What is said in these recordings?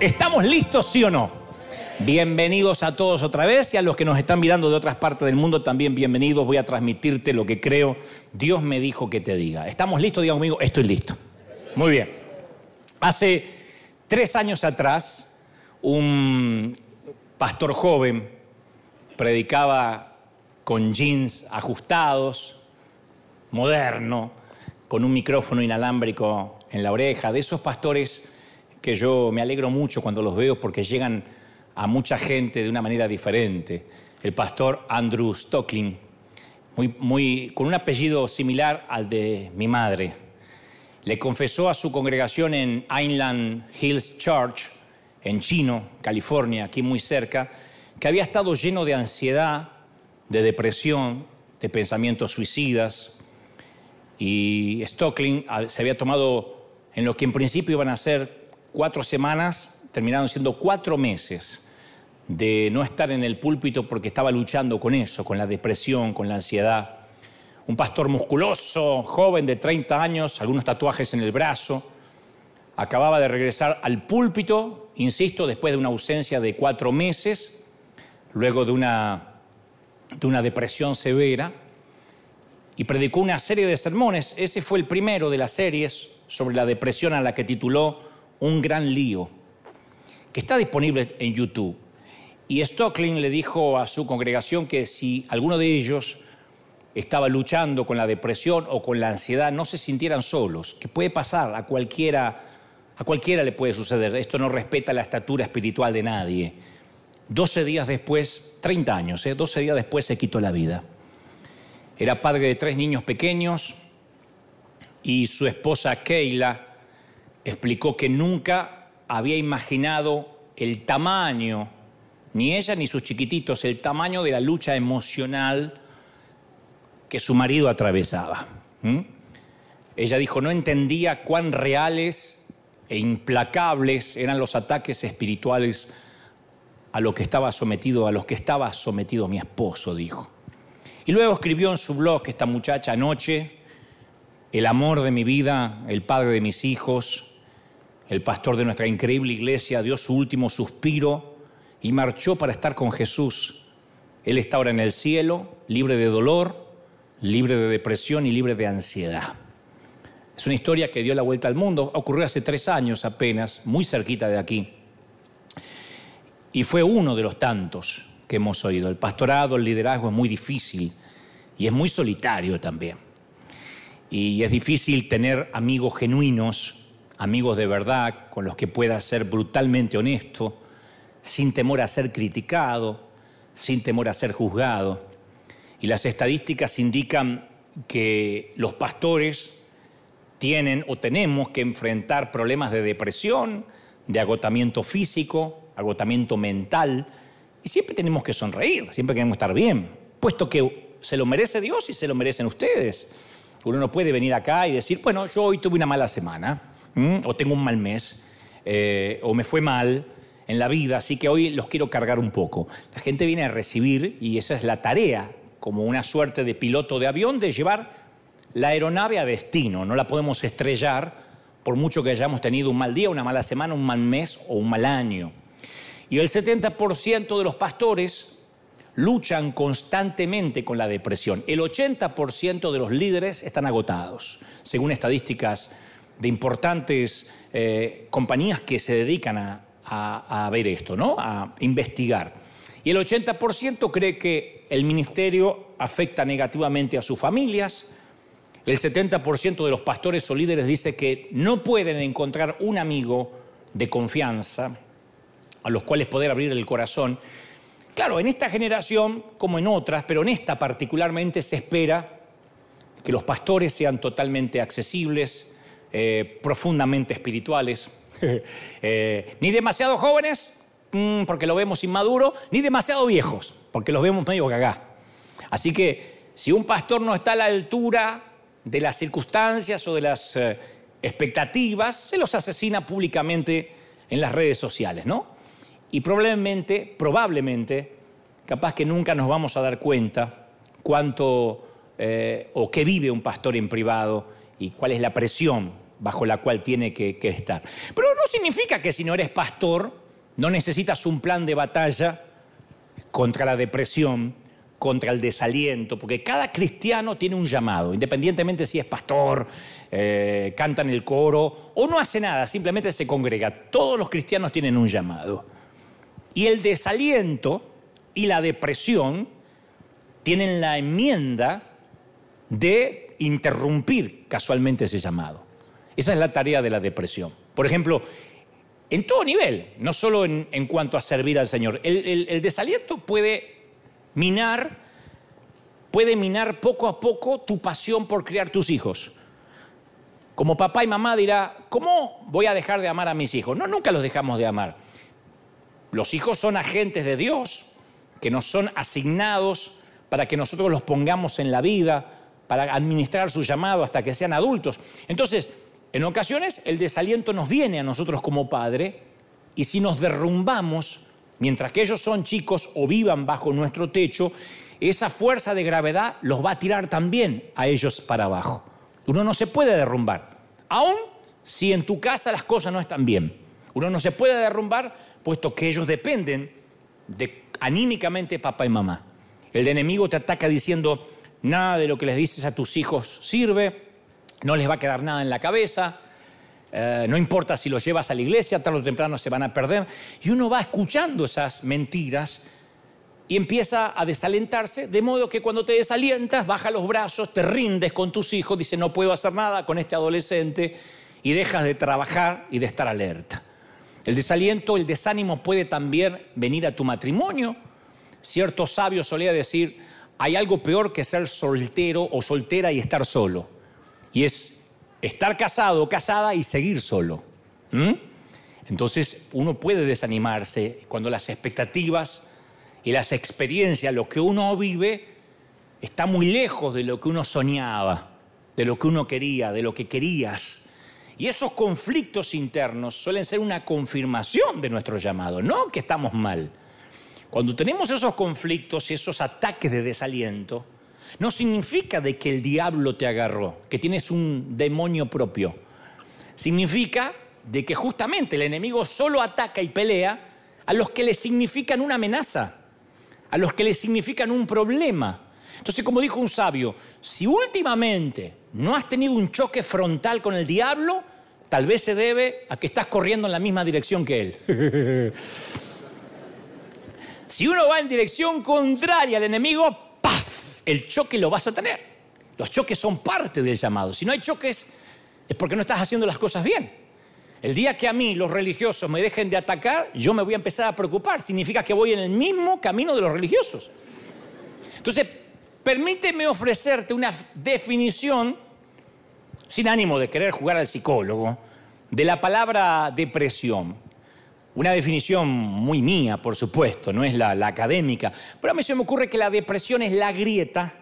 ¿Estamos listos, sí o no? Bienvenidos a todos otra vez, y a los que nos están mirando de otras partes del mundo también bienvenidos. Voy a transmitirte lo que creo Dios me dijo que te diga. ¿Estamos listos? Diga conmigo, estoy listo. Muy bien. Hace 3 años atrás, un pastor joven predicaba con jeans ajustados, moderno, con un micrófono inalámbrico en la oreja, de esos pastores que yo me alegro mucho cuando los veo porque llegan a mucha gente de una manera diferente. El pastor Andrew Stoecklein, con un apellido similar al de mi madre, le confesó a su congregación en Inland Hills Church, en Chino, California, aquí muy cerca, que había estado lleno de ansiedad, de depresión, de pensamientos suicidas. Y Stoecklein se había tomado en lo que en principio iban a ser 4 semanas, terminaron siendo 4 meses de no estar en el púlpito porque estaba luchando con eso, con la depresión, con la ansiedad. Un pastor musculoso, joven de 30 años, algunos tatuajes en el brazo, acababa de regresar al púlpito, insisto, después de una ausencia de 4 meses, luego de una depresión severa, y predicó una serie de sermones. Ese fue el primero de las series sobre la depresión, a la que tituló Un gran lío, que está disponible en YouTube. Y Stoecklein le dijo a su congregación que si alguno de ellos estaba luchando con la depresión o con la ansiedad, no se sintieran solos, que puede pasar, a cualquiera le puede suceder. Esto no respeta la estatura espiritual de nadie. 12 días después, 30 años, 12 días después se quitó la vida. Era padre de 3 niños pequeños, y su esposa Keila explicó que nunca había imaginado el tamaño, ni ella ni sus chiquititos, el tamaño de la lucha emocional que su marido atravesaba. Ella dijo, no entendía cuán reales e implacables eran los ataques espirituales a los que estaba sometido mi esposo, dijo. Y luego escribió en su blog esta muchacha: anoche, el amor de mi vida, el padre de mis hijos, el pastor de nuestra increíble iglesia, dio su último suspiro y marchó para estar con Jesús. Él está ahora en el cielo, libre de dolor, libre de depresión y libre de ansiedad. Es una historia que dio la vuelta al mundo. Ocurrió hace 3 años apenas, muy cerquita de aquí. Y fue uno de los tantos que hemos oído. El pastorado, el liderazgo es muy difícil y es muy solitario también. Y es difícil tener amigos genuinos, amigos de verdad, con los que puedas ser brutalmente honesto, sin temor a ser criticado, sin temor a ser juzgado. Y las estadísticas indican que los pastores tienen o tenemos que enfrentar problemas de depresión, de agotamiento físico, agotamiento mental, y siempre tenemos que sonreír, siempre queremos estar bien, puesto que se lo merece Dios y se lo merecen ustedes. Uno no puede venir acá y decir, bueno, yo hoy tuve una mala semana, o tengo un mal mes, o me fue mal en la vida, así que hoy los quiero cargar un poco. La gente viene a recibir, y esa es la tarea, como una suerte de piloto de avión, de llevar la aeronave a destino. No la podemos estrellar por mucho que hayamos tenido un mal día, una mala semana, un mal mes o un mal año. Y el 70% de los pastores luchan constantemente con la depresión. El 80% de los líderes están agotados, según estadísticas de importantes compañías que se dedican a ver esto, ¿no? A investigar. Y el 80% cree que el ministerio afecta negativamente a sus familias. El 70% de los pastores o líderes dice que no pueden encontrar un amigo de confianza a los cuales poder abrir el corazón. Claro, en esta generación, como en otras, pero en esta particularmente, se espera que los pastores sean totalmente accesibles, profundamente espirituales, ni demasiado jóvenes, porque lo vemos inmaduro, ni demasiado viejos, porque los vemos medio gagá. Así que si un pastor no está a la altura de las circunstancias o de las expectativas, se los asesina públicamente en las redes sociales, ¿no? Y probablemente, capaz que nunca nos vamos a dar cuenta cuánto o qué vive un pastor en privado y cuál es la presión bajo la cual tiene que estar. Pero no significa que si no eres pastor, no necesitas un plan de batalla contra la depresión, contra el desaliento, porque cada cristiano tiene un llamado, independientemente si es pastor, canta en el coro o no hace nada, simplemente se congrega. Todos los cristianos tienen un llamado. Y el desaliento y la depresión tienen la enmienda de interrumpir casualmente ese llamado. Esa es la tarea de la depresión. Por ejemplo, en todo nivel, no solo en cuanto a servir al Señor. El desaliento puede minar poco a poco tu pasión por criar tus hijos. Como papá y mamá dirá, ¿cómo voy a dejar de amar a mis hijos? No, nunca los dejamos de amar. Los hijos son agentes de Dios, que nos son asignados para que nosotros los pongamos en la vida, para administrar su llamado hasta que sean adultos. Entonces, en ocasiones el desaliento nos viene a nosotros como padre, y si nos derrumbamos mientras que ellos son chicos o vivan bajo nuestro techo, esa fuerza de gravedad los va a tirar también a ellos para abajo. Uno no se puede derrumbar, aun si en tu casa las cosas no están bien. Uno no se puede derrumbar, puesto que ellos dependen de anímicamente papá y mamá. El enemigo te ataca diciendo: nada de lo que les dices a tus hijos sirve, no les va a quedar nada en la cabeza, no importa si los llevas a la iglesia, tarde o temprano se van a perder. Y uno va escuchando esas mentiras y empieza a desalentarse, de modo que cuando te desalientas, bajas los brazos, te rindes con tus hijos, dices: no puedo hacer nada con este adolescente, y dejas de trabajar y de estar alerta. El desaliento, el desánimo puede también venir a tu matrimonio. Cierto sabio solía decir: hay algo peor que ser soltero o soltera y estar solo. Y es estar casado o casada y seguir solo. Entonces uno puede desanimarse cuando las expectativas y las experiencias, lo que uno vive, está muy lejos de lo que uno soñaba, de lo que uno quería, de lo que querías. Y esos conflictos internos suelen ser una confirmación de nuestro llamado, no que estamos mal. Cuando tenemos esos conflictos y esos ataques de desaliento, no significa de que el diablo te agarró, que tienes un demonio propio. Significa de que justamente el enemigo solo ataca y pelea a los que le significan una amenaza, a los que le significan un problema. Entonces, como dijo un sabio, si últimamente no has tenido un choque frontal con el diablo, tal vez se debe a que estás corriendo en la misma dirección que él. Si uno va en dirección contraria al enemigo, ¡paf!, el choque lo vas a tener. Los choques son parte del llamado. Si no hay choques, es porque no estás haciendo las cosas bien. El día que a mí los religiosos me dejen de atacar, yo me voy a empezar a preocupar. Significa que voy en el mismo camino de los religiosos. Entonces, permíteme ofrecerte una definición, sin ánimo de querer jugar al psicólogo, de la palabra depresión. Una definición muy mía, por supuesto, no es la académica. Pero a mí se me ocurre que la depresión es la grieta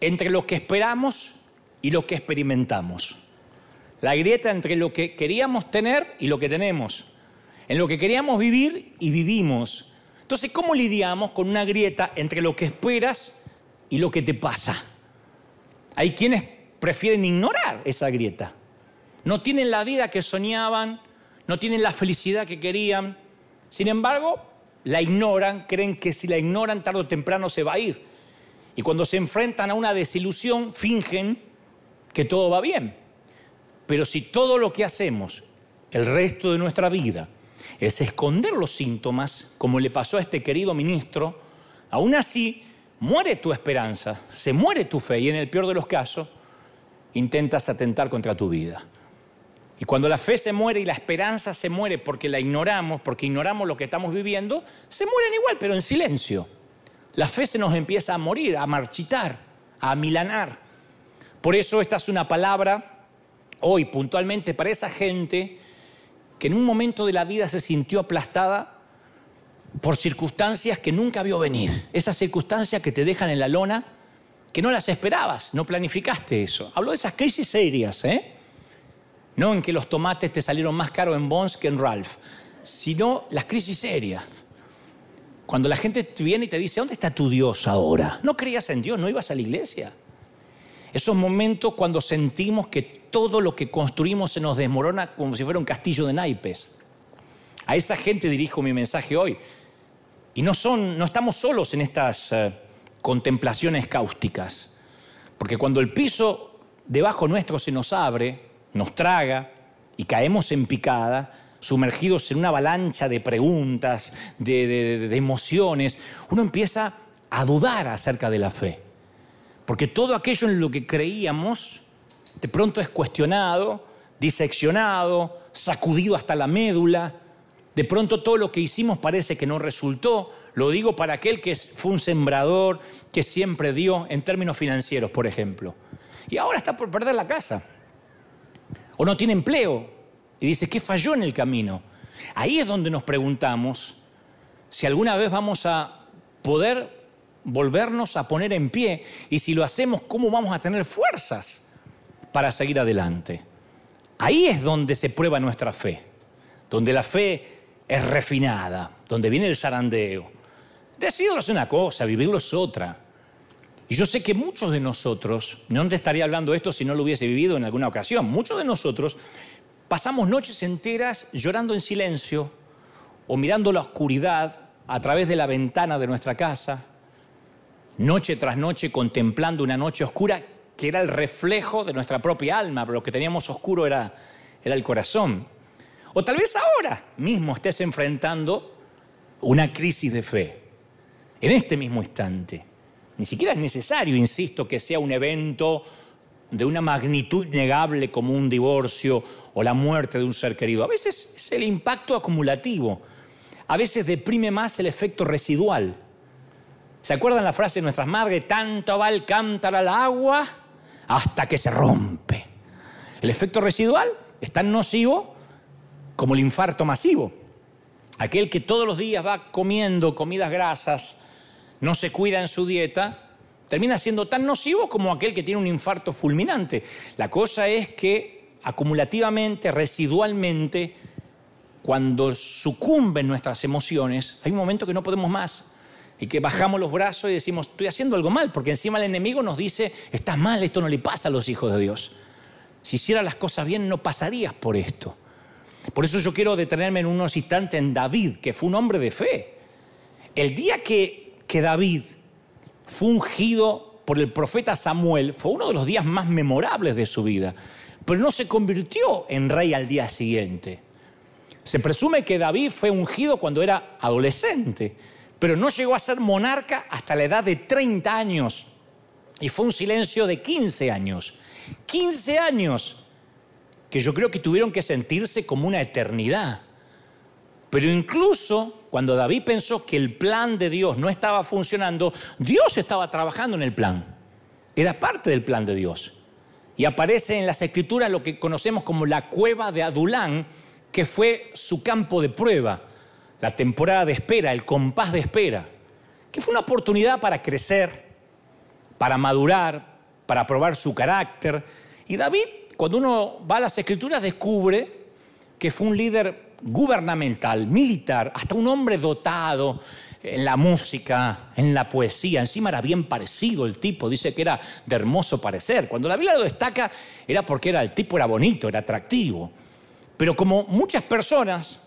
entre lo que esperamos y lo que experimentamos. La grieta entre lo que queríamos tener y lo que tenemos. En lo que queríamos vivir y vivimos. Entonces, ¿cómo lidiamos con una grieta entre lo que esperas y lo que te pasa? Hay quienes prefieren ignorar esa grieta. No tienen la vida que soñaban, no tienen la felicidad que querían. Sin embargo, la ignoran, creen que si la ignoran tarde o temprano se va a ir. Y cuando se enfrentan a una desilusión, fingen que todo va bien. Pero si todo lo que hacemos el resto de nuestra vida es esconder los síntomas, como le pasó a este querido ministro, aún así muere tu esperanza, se muere tu fe, y en el peor de los casos intentas atentar contra tu vida. Y cuando la fe se muere y la esperanza se muere porque la ignoramos, porque ignoramos lo que estamos viviendo, se mueren igual, pero en silencio. La fe se nos empieza a morir, a marchitar, a amilanar. Por eso esta es una palabra hoy puntualmente para esa gente que en un momento de la vida se sintió aplastada por circunstancias que nunca vio venir. Esas circunstancias que te dejan en la lona, que no las esperabas, no planificaste eso. Hablo de esas crisis serias, No en que los tomates te salieron más caros en Bonds que en Ralph, sino las crisis serias. Cuando la gente viene y te dice: ¿dónde está tu Dios ahora? No creías en Dios, no ibas a la iglesia. Esos momentos cuando sentimos que todo lo que construimos se nos desmorona como si fuera un castillo de naipes. A esa gente dirijo mi mensaje hoy. Y no estamos solos en estas contemplaciones cáusticas. Porque cuando el piso debajo nuestro se nos abre, nos traga y caemos en picada, sumergidos en una avalancha de preguntas, de emociones, uno empieza a dudar acerca de la fe. Porque todo aquello en lo que creíamos de pronto es cuestionado, diseccionado, sacudido hasta la médula. De pronto todo lo que hicimos parece que no resultó. Lo digo para aquel que fue un sembrador, que siempre dio en términos financieros, por ejemplo. Y ahora está por perder la casa. O no tiene empleo. Y dice, ¿qué falló en el camino? Ahí es donde nos preguntamos si alguna vez vamos a poder volvernos a poner en pie. Y si lo hacemos, ¿cómo vamos a tener fuerzas para seguir adelante? Ahí es donde se prueba nuestra fe. Donde la fe es refinada. Donde viene el zarandeo. Decidirlo es una cosa, vivirlo es otra. Y yo sé que muchos de nosotros, no te estaría hablando esto si no lo hubiese vivido en alguna ocasión, muchos de nosotros pasamos noches enteras llorando en silencio o mirando la oscuridad a través de la ventana de nuestra casa, noche tras noche contemplando una noche oscura que era el reflejo de nuestra propia alma, pero lo que teníamos oscuro era el corazón. O tal vez ahora mismo estés enfrentando una crisis de fe, en este mismo instante. Ni siquiera es necesario, insisto, que sea un evento de una magnitud innegable como un divorcio o la muerte de un ser querido. A veces es el impacto acumulativo. A veces deprime más el efecto residual. ¿Se acuerdan la frase de nuestras madres? Tanto va el cántaro al agua hasta que se rompe. El efecto residual es tan nocivo como el infarto masivo. Aquel que todos los días va comiendo comidas grasas, no se cuida en su dieta, termina siendo tan nocivo como aquel que tiene un infarto fulminante. La cosa es que acumulativamente, residualmente, cuando sucumben nuestras emociones, hay un momento que no podemos más y que bajamos los brazos y decimos, estoy haciendo algo mal, porque encima el enemigo nos dice, estás mal, esto no le pasa a los hijos de Dios. Si hicieras las cosas bien, no pasarías por esto. Por eso yo quiero detenerme en unos instantes en David, que fue un hombre de fe. El día que David fue ungido por el profeta Samuel, fue uno de los días más memorables de su vida, pero no se convirtió en rey al día siguiente. Se presume que David fue ungido cuando era adolescente, pero no llegó a ser monarca hasta la edad de 30 años y fue un silencio de 15 años. 15 años que yo creo que tuvieron que sentirse como una eternidad. Pero incluso cuando David pensó que el plan de Dios no estaba funcionando, Dios estaba trabajando en el plan. Era parte del plan de Dios. Y aparece en las Escrituras lo que conocemos como la cueva de Adulán, que fue su campo de prueba, la temporada de espera, el compás de espera, que fue una oportunidad para crecer, para madurar, para probar su carácter. Y David, cuando uno va a las Escrituras, descubre que fue un líder gubernamental, militar, hasta un hombre dotado en la música, en la poesía. Encima era bien parecido el tipo, dice que era de hermoso parecer. Cuando la Biblia lo destaca era porque el tipo era bonito, era atractivo. Pero como muchas personas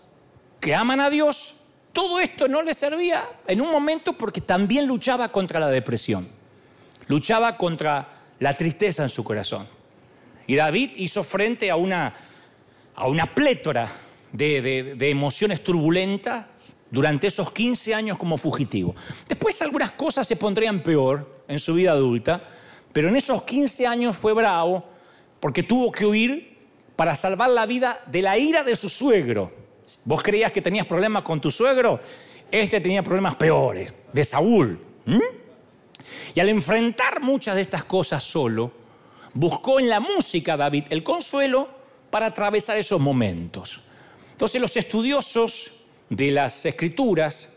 que aman a Dios, todo esto no le servía en un momento porque también luchaba contra la depresión, luchaba contra la tristeza en su corazón. Y David hizo frente a una plétora de emociones turbulentas durante esos 15 años como fugitivo. Después algunas cosas se pondrían peor en su vida adulta, pero en esos 15 años fue bravo porque tuvo que huir para salvar la vida de la ira de su suegro. Vos creías que tenías problemas con tu suegro, este tenía problemas peores, de Saúl. Y al enfrentar muchas de estas cosas solo, buscó en la música, David, el consuelo para atravesar esos momentos. Entonces los estudiosos de las Escrituras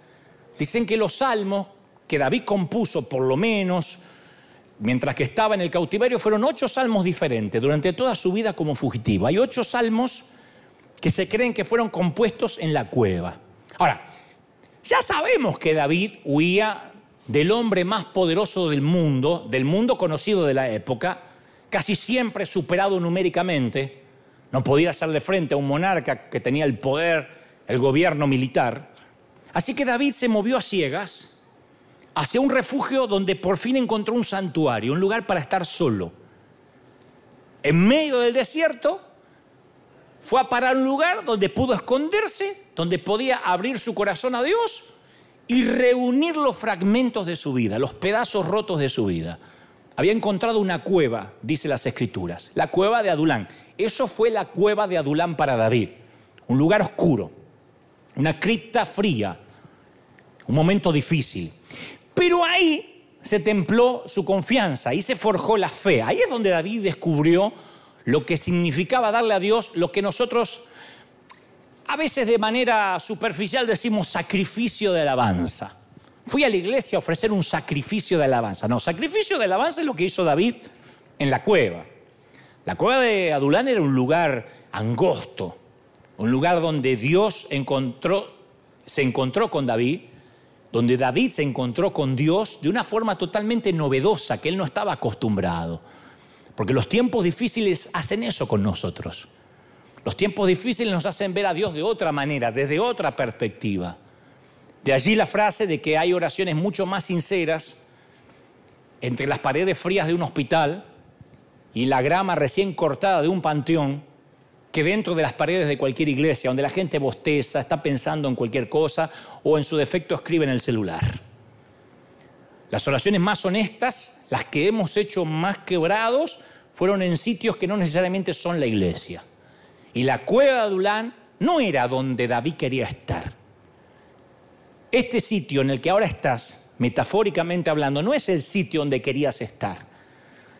dicen que los salmos que David compuso, por lo menos, mientras que estaba en el cautiverio, fueron 8 salmos diferentes durante toda su vida como fugitivo. Hay 8 salmos que se creen que fueron compuestos en la cueva. Ahora, ya sabemos que David huía del hombre más poderoso del mundo conocido de la época, casi siempre superado numéricamente, no podía hacerle frente a un monarca que tenía el poder, el gobierno militar. Así que David se movió a ciegas hacia un refugio donde por fin encontró un santuario, un lugar para estar solo. En medio del desierto fue a parar un lugar donde pudo esconderse, donde podía abrir su corazón a Dios y reunir los fragmentos de su vida, los pedazos rotos de su vida. Había encontrado una cueva, dice las Escrituras, la cueva de Adulán. Eso fue la cueva de Adulán para David, un lugar oscuro, una cripta fría, un momento difícil. Pero ahí se templó su confianza, ahí se forjó la fe. Ahí es donde David descubrió lo que significaba darle a Dios lo que nosotros a veces de manera superficial decimos sacrificio de alabanza. Fui a la iglesia a ofrecer un sacrificio de alabanza. No, sacrificio de alabanza es lo que hizo David en la cueva. La cueva de Adulán era un lugar angosto, un lugar donde Dios se encontró con David, donde David se encontró con Dios de una forma totalmente novedosa que él no estaba acostumbrado. Porque los tiempos difíciles hacen eso con nosotros. Los tiempos difíciles nos hacen ver a Dios de otra manera, desde otra perspectiva. De allí la frase de que hay oraciones mucho más sinceras entre las paredes frías de un hospital y la grama recién cortada de un panteón que dentro de las paredes de cualquier iglesia, donde la gente bosteza, está pensando en cualquier cosa o en su defecto escribe en el celular. Las oraciones más honestas, las que hemos hecho más quebrados, fueron en sitios que no necesariamente son la iglesia. Y la cueva de Adulán no era donde David quería estar. Este sitio en el que ahora estás, metafóricamente hablando, no es el sitio donde querías estar.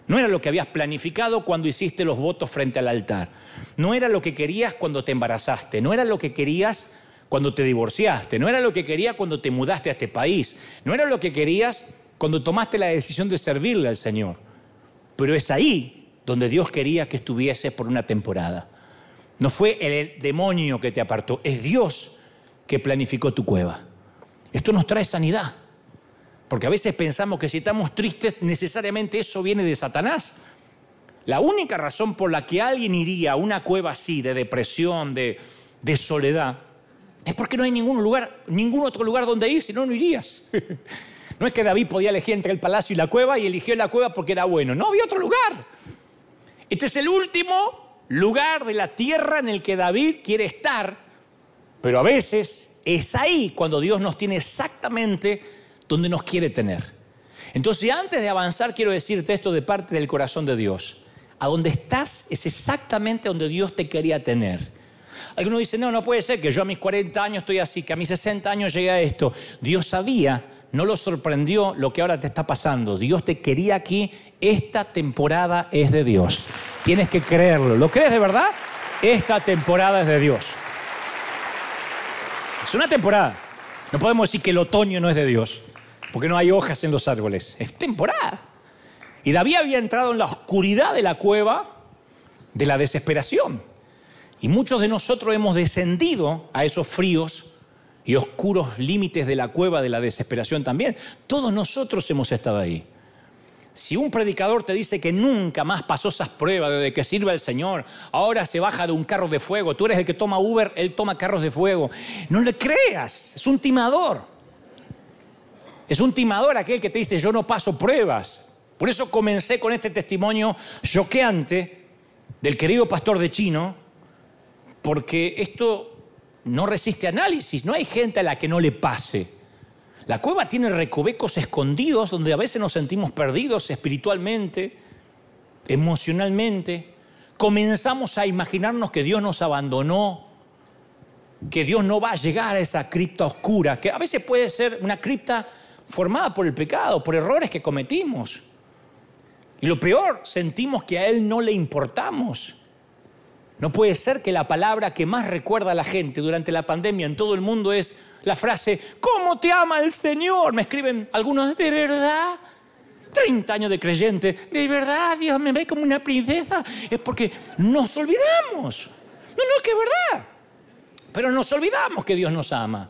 No era lo que habías planificado cuando hiciste los votos frente al altar. No era lo que querías cuando te embarazaste. No era lo que querías cuando te divorciaste. No era lo que querías cuando te mudaste a este país. No era lo que querías cuando tomaste la decisión de servirle al Señor. Pero es ahí donde Dios quería que estuvieses por una temporada. No fue el demonio que te apartó, es Dios que planificó tu cueva. Esto nos trae sanidad, porque a veces pensamos que si estamos tristes necesariamente eso viene de Satanás. La única razón por la que alguien iría a una cueva así de depresión, de soledad, es porque no hay ningún otro lugar donde ir, si no, no irías. No es que David podía elegir entre el palacio y la cueva y eligió la cueva porque era bueno. No, había otro lugar. Este es el último lugar de la tierra en el que David quiere estar, pero a veces es ahí cuando Dios nos tiene exactamente donde nos quiere tener. Entonces, antes de avanzar, quiero decirte esto de parte del corazón de Dios. A donde estás es exactamente donde Dios te quería tener. Algunos dicen, no puede ser que yo a mis 40 años estoy así, que a mis 60 años llegué a esto. Dios sabía, no lo sorprendió lo que ahora te está pasando. Dios te quería aquí. Esta temporada es de Dios. Tienes que creerlo. ¿Lo crees de verdad? Esta temporada es de Dios. Es una temporada. No podemos decir que el otoño no es de Dios, porque no hay hojas en los árboles. Es temporada. Y David había entrado en la oscuridad de la cueva de la desesperación. Y muchos de nosotros hemos descendido a esos fríos y oscuros límites de la cueva de la desesperación también. Todos nosotros hemos estado ahí. Si un predicador te dice que nunca más pasó esas pruebas desde que sirve al Señor, ahora se baja de un carro de fuego, tú eres el que toma Uber, él toma carros de fuego, no le creas, es un timador. Es un timador aquel que te dice yo no paso pruebas. Por eso comencé con este testimonio choqueante del querido pastor de Chino, porque esto no resiste análisis, no hay gente a la que no le pase. La cueva tiene recovecos escondidos donde a veces nos sentimos perdidos espiritualmente, emocionalmente. Comenzamos a imaginarnos que Dios nos abandonó, que Dios no va a llegar a esa cripta oscura, que a veces puede ser una cripta formada por el pecado, por errores que cometimos. Y lo peor, sentimos que a Él no le importamos. No puede ser que la palabra que más recuerda a la gente durante la pandemia en todo el mundo es la frase, ¿cómo te ama el Señor? Me escriben algunos, ¿de verdad? 30 años de creyente, ¿de verdad Dios me ve como una princesa? Es porque nos olvidamos. No, que es verdad. Pero nos olvidamos que Dios nos ama.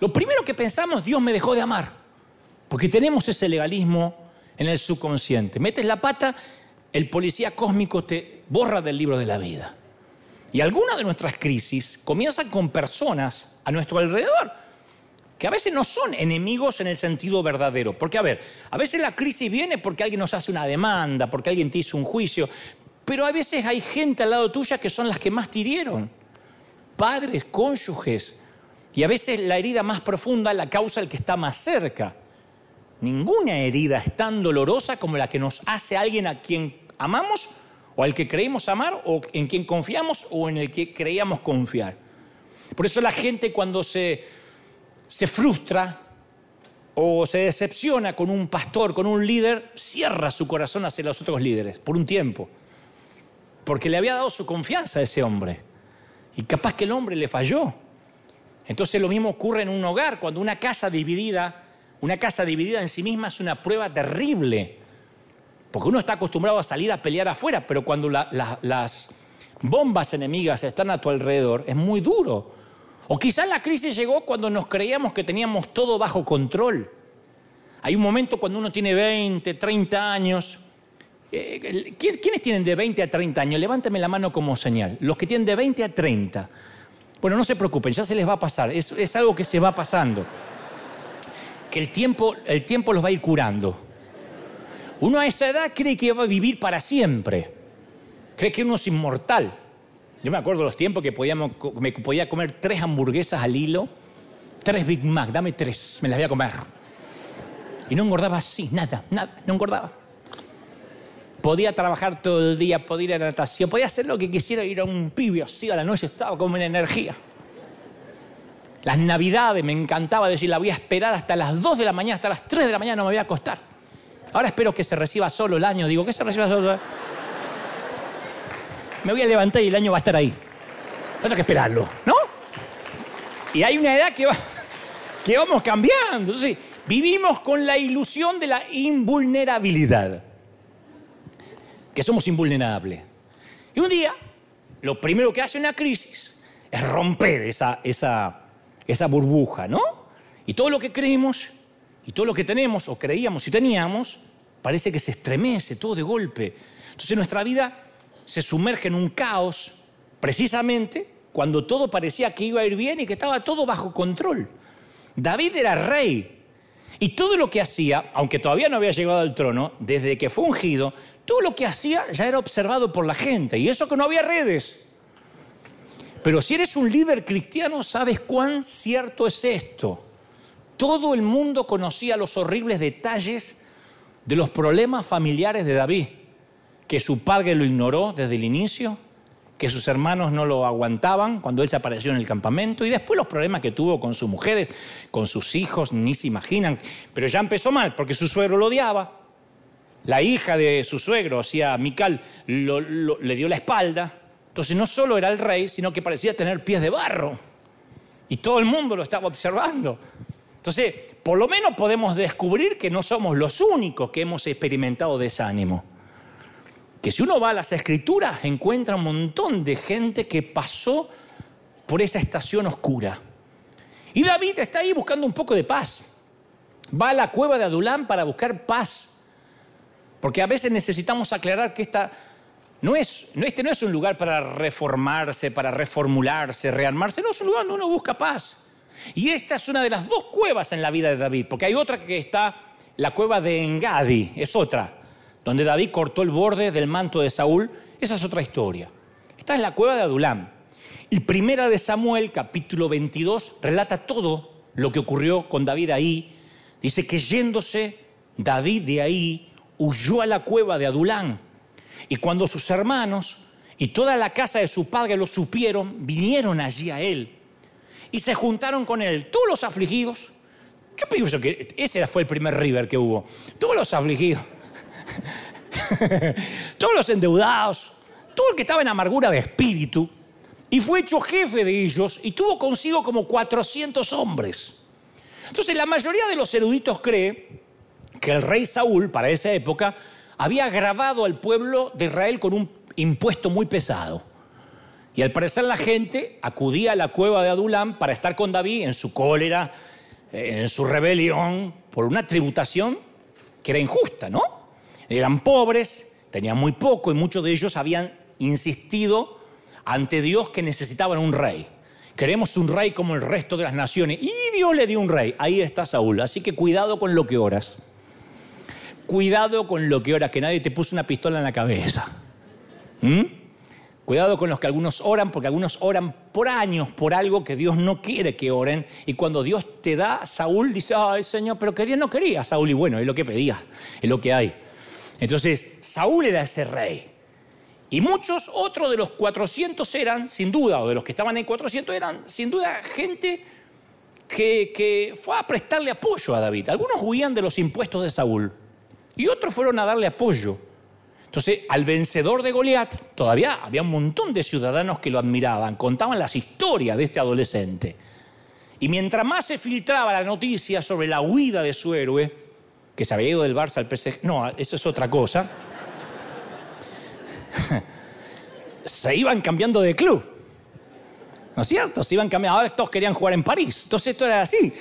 Lo primero que pensamos, Dios me dejó de amar. Porque tenemos ese legalismo en el subconsciente. Metes la pata, el policía cósmico te borra del libro de la vida. Y algunas de nuestras crisis comienzan con personas a nuestro alrededor que a veces no son enemigos en el sentido verdadero. Porque, a ver, a veces la crisis viene porque alguien nos hace una demanda, porque alguien te hizo un juicio, pero a veces hay gente al lado tuya que son las que más te hirieron. Padres, cónyuges. Y a veces la herida más profunda la causa el que está más cerca. Ninguna herida es tan dolorosa como la que nos hace alguien a quien amamos o al que creímos amar o en quien confiamos o en el que creíamos confiar. Por eso la gente cuando se frustra o se decepciona con un pastor, con un líder, cierra su corazón hacia los otros líderes por un tiempo. Porque le había dado su confianza a ese hombre. Y capaz que el hombre le falló. Entonces lo mismo ocurre en un hogar, cuando una casa dividida en sí misma es una prueba terrible, porque uno está acostumbrado a salir a pelear afuera, pero cuando las bombas enemigas están a tu alrededor, es muy duro. O quizás la crisis llegó cuando nos creíamos que teníamos todo bajo control. Hay un momento cuando uno tiene 20, 30 años. ¿Quiénes tienen de 20 a 30 años? Levántame la mano como señal. Los que tienen de 20 a 30. Bueno, no se preocupen, ya se les va a pasar. Es algo que se va pasando. Que el tiempo los va a ir curando. Uno a esa edad cree que va a vivir para siempre. Cree que uno es inmortal. Yo me acuerdo los tiempos que me podía comer 3 hamburguesas al hilo, 3 Big Mac, dame 3, me las voy a comer. Y no engordaba así, nada, no engordaba. Podía trabajar todo el día, podía ir a natación, podía hacer lo que quisiera, ir a un pibe así, a la noche estaba con una energía. Las navidades me encantaba decir, la voy a esperar hasta las 2 de la mañana, hasta las 3 de la mañana no me voy a acostar. Ahora espero que se reciba solo el año, digo, que se reciba solo el año. Me voy a levantar y el año va a estar ahí. No tengo que esperarlo, ¿no? Y hay una edad que vamos cambiando. Entonces, vivimos con la ilusión de la invulnerabilidad. Que somos invulnerables. Y un día, lo primero que hace una crisis es romper esa burbuja, ¿no? Y todo lo que creemos, y todo lo que tenemos, o creíamos y teníamos, parece que se estremece todo de golpe. Entonces nuestra vida se sumerge en un caos, precisamente cuando todo parecía que iba a ir bien y que estaba todo bajo control. David era rey. Y todo lo que hacía, aunque todavía no había llegado al trono, desde que fue ungido, todo lo que hacía ya era observado por la gente. Y eso que no había redes. Pero si eres un líder cristiano, ¿sabes cuán cierto es esto? Todo el mundo conocía los horribles detalles de los problemas familiares de David. Que su padre lo ignoró desde el inicio, que sus hermanos no lo aguantaban cuando él se apareció en el campamento, y después los problemas que tuvo con sus mujeres, con sus hijos, ni se imaginan. Pero ya empezó mal, porque su suegro lo odiaba. La hija de su suegro, o sea, Michael, le dio la espalda. Entonces no solo era el rey, sino que parecía tener pies de barro. Y todo el mundo lo estaba observando. Entonces, por lo menos podemos descubrir que no somos los únicos que hemos experimentado desánimo. Que si uno va a las Escrituras, encuentra un montón de gente que pasó por esa estación oscura. Y David está ahí buscando un poco de paz. Va a la cueva de Adulán para buscar paz. Porque a veces necesitamos aclarar que este no es un lugar para reformarse, para reformularse, rearmarse. No, es un lugar donde uno busca paz. Y esta es una de las 2 cuevas en la vida de David. Porque hay otra que está, la cueva de Engadi, es otra. Donde David cortó el borde del manto de Saúl. Esa es otra historia. Esta es la cueva de Adulán. Y 1 Samuel, capítulo 22, relata todo lo que ocurrió con David ahí. Dice que yéndose David de ahí, huyó a la cueva de Adulán. Y cuando sus hermanos y toda la casa de su padre lo supieron, vinieron allí a él y se juntaron con él. Todos los afligidos. Yo pienso que ese fue el primer river que hubo. Todos los afligidos. Todos los endeudados. Todo el que estaba en amargura de espíritu. Y fue hecho jefe de ellos y tuvo consigo como 400 hombres. Entonces la mayoría de los eruditos cree que el rey Saúl, para esa época, había agravado al pueblo de Israel con un impuesto muy pesado. Y al parecer la gente acudía a la cueva de Adulán para estar con David en su cólera, en su rebelión, por una tributación que era injusta, ¿no? Eran pobres, tenían muy poco y muchos de ellos habían insistido ante Dios que necesitaban un rey. Queremos un rey como el resto de las naciones. Y Dios le dio un rey. Ahí está Saúl. Así que cuidado con lo que oras. Cuidado con lo que oras, que nadie te puso una pistola en la cabeza. Cuidado con los que algunos oran, porque algunos oran por años por algo que Dios no quiere que oren. Y cuando Dios te da, Saúl dice, ay, Señor, pero quería, no quería, Saúl. Y bueno, es lo que pedía, es lo que hay. Entonces, Saúl era ese rey. Y muchos otros de los 400 eran, sin duda, o de los que estaban en 400 eran, sin duda, gente que fue a prestarle apoyo a David. Algunos huían de los impuestos de Saúl y otros fueron a darle apoyo. Entonces, al vencedor de Goliat, todavía había un montón de ciudadanos que lo admiraban, contaban las historias de este adolescente. Y mientras más se filtraba la noticia sobre la huida de su héroe, que se había ido del Barça al PSG, no, eso es otra cosa. Se iban cambiando de club, ¿no es cierto? Se iban cambiando. Ahora todos querían jugar en París. Entonces esto era así.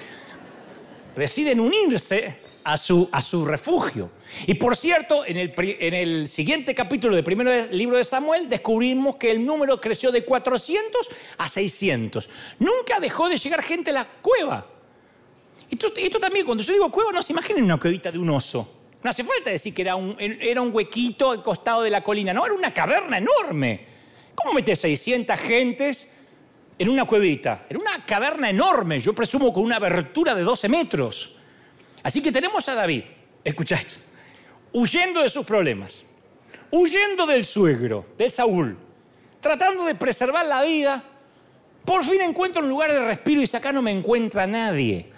Deciden unirse a su refugio. Y por cierto, en el siguiente capítulo del primer libro de Samuel descubrimos que el número creció de 400 a 600. Nunca dejó de llegar gente a la cueva. Esto también, cuando yo digo cueva, no se imaginen una cuevita de un oso. No hace falta decir que era un huequito al costado de la colina. No, era una caverna enorme. ¿Cómo metes 600 gentes en una cuevita? Era una caverna enorme, yo presumo con una abertura de 12 metros. Así que tenemos a David, escuchad, huyendo de sus problemas, huyendo del suegro, de Saúl, tratando de preservar la vida. Por fin encuentra un lugar de respiro y dice, acá no me encuentra nadie.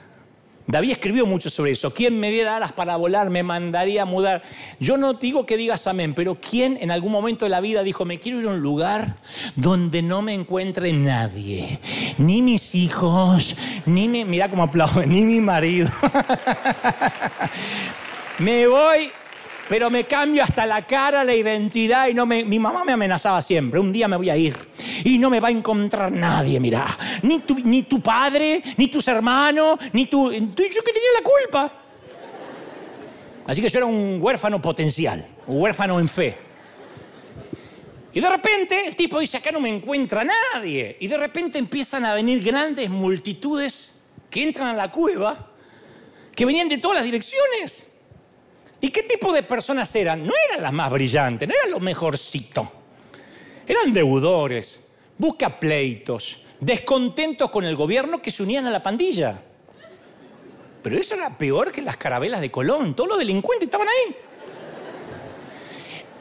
David escribió mucho sobre eso. ¿Quién me diera alas para volar? Me mandaría a mudar. Yo no digo que digas amén, pero ¿quién en algún momento de la vida dijo, me quiero ir a un lugar donde no me encuentre nadie? Ni mis hijos, ni mi... Mirá cómo aplaudo, ni mi marido. Me voy, pero me cambio hasta la cara, la identidad, y no me... Mi mamá me amenazaba siempre, un día me voy a ir y no me va a encontrar nadie, mirá, ni tu padre, ni tus hermanos, ni tu... Yo que tenía la culpa. Así que yo era un huérfano potencial, un huérfano en fe. Y de repente el tipo dice, acá no me encuentra nadie. Y de repente empiezan a venir grandes multitudes que entran a la cueva, que venían de todas las direcciones. ¿Y qué tipo de personas eran? No eran las más brillantes, no eran los mejorcitos. Eran deudores, buscapleitos, descontentos con el gobierno que se unían a la pandilla. Pero eso era peor que las carabelas de Colón. Todos los delincuentes estaban ahí.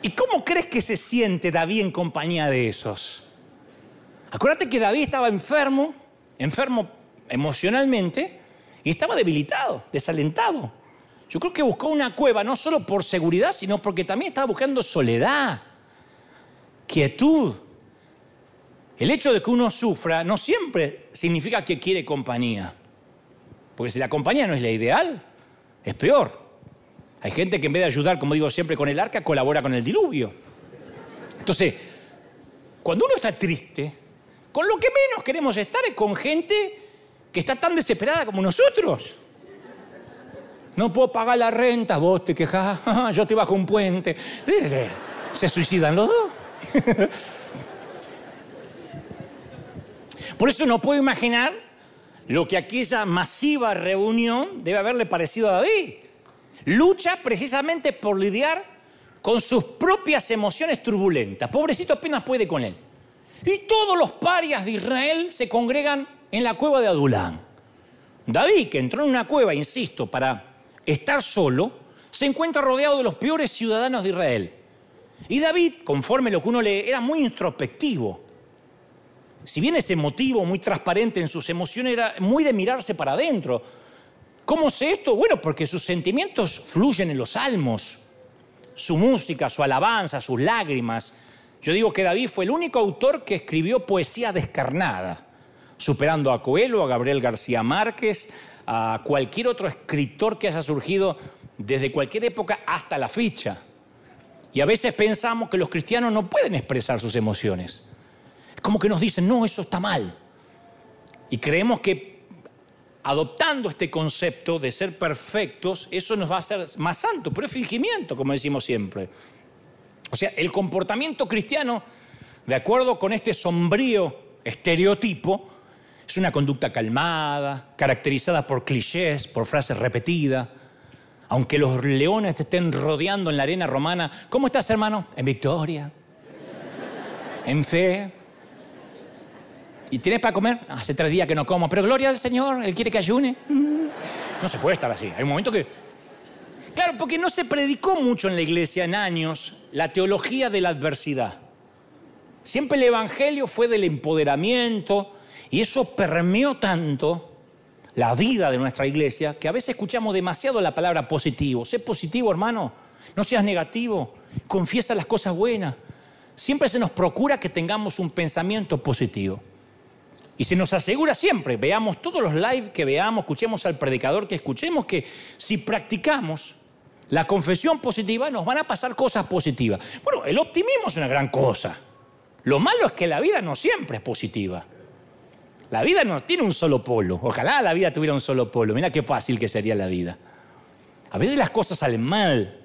¿Y cómo crees que se siente David en compañía de esos? Acuérdate que David estaba enfermo emocionalmente, y estaba debilitado, desalentado. Yo creo que buscó una cueva no solo por seguridad, sino porque también estaba buscando soledad, quietud. El hecho de que uno sufra no siempre significa que quiere compañía, porque si la compañía no es la ideal, es peor. Hay gente que en vez de ayudar, como digo siempre, con el arca, colabora con el diluvio. Entonces, cuando uno está triste, con lo que menos queremos estar es con gente que está tan desesperada como nosotros. No puedo pagar la renta, vos te quejás, yo te bajo un puente. Se suicidan los dos. Por eso no puedo imaginar lo que aquella masiva reunión debe haberle parecido a David. Lucha precisamente por lidiar con sus propias emociones turbulentas. Pobrecito apenas puede con él. Y todos los parias de Israel se congregan en la cueva de Adulán. David, que entró en una cueva, insisto, para estar solo, se encuentra rodeado de los peores ciudadanos de Israel. Y David, conforme lo que uno lee, era muy introspectivo. Si bien es emotivo, muy transparente en sus emociones, era muy de mirarse para adentro. ¿Cómo sé esto? Bueno, porque sus sentimientos fluyen en los salmos. Su música, su alabanza, sus lágrimas. Yo digo que David fue el único autor que escribió poesía descarnada, superando a Coelho, a Gabriel García Márquez, a cualquier otro escritor que haya surgido desde cualquier época hasta la fecha. Y a veces pensamos que los cristianos no pueden expresar sus emociones. Es como que nos dicen, no, eso está mal. Y creemos que adoptando este concepto de ser perfectos, eso nos va a hacer más santos, pero es fingimiento, como decimos siempre. O sea, el comportamiento cristiano, de acuerdo con este sombrío estereotipo, es una conducta calmada, caracterizada por clichés, por frases repetidas. Aunque los leones te estén rodeando en la arena romana, ¿cómo estás, hermano? En victoria, en fe. ¿Y tienes para comer? Hace 3 días que no como, pero gloria al Señor, Él quiere que ayune. No se puede estar así. Hay un momento que... Claro, porque no se predicó mucho en la iglesia en años la teología de la adversidad. Siempre el evangelio fue del empoderamiento, y eso permeó tanto la vida de nuestra iglesia que a veces escuchamos demasiado la palabra positivo. Sé positivo, hermano, no seas negativo, confiesa las cosas buenas. Siempre se nos procura que tengamos un pensamiento positivo. Y se nos asegura siempre, veamos todos los live que veamos, escuchemos al predicador que escuchemos, que si practicamos la confesión positiva nos van a pasar cosas positivas. Bueno, el optimismo es una gran cosa. Lo malo es que la vida no siempre es positiva. La vida no tiene un solo polo. Ojalá la vida tuviera un solo polo. Mira qué fácil que sería la vida. A veces las cosas salen mal.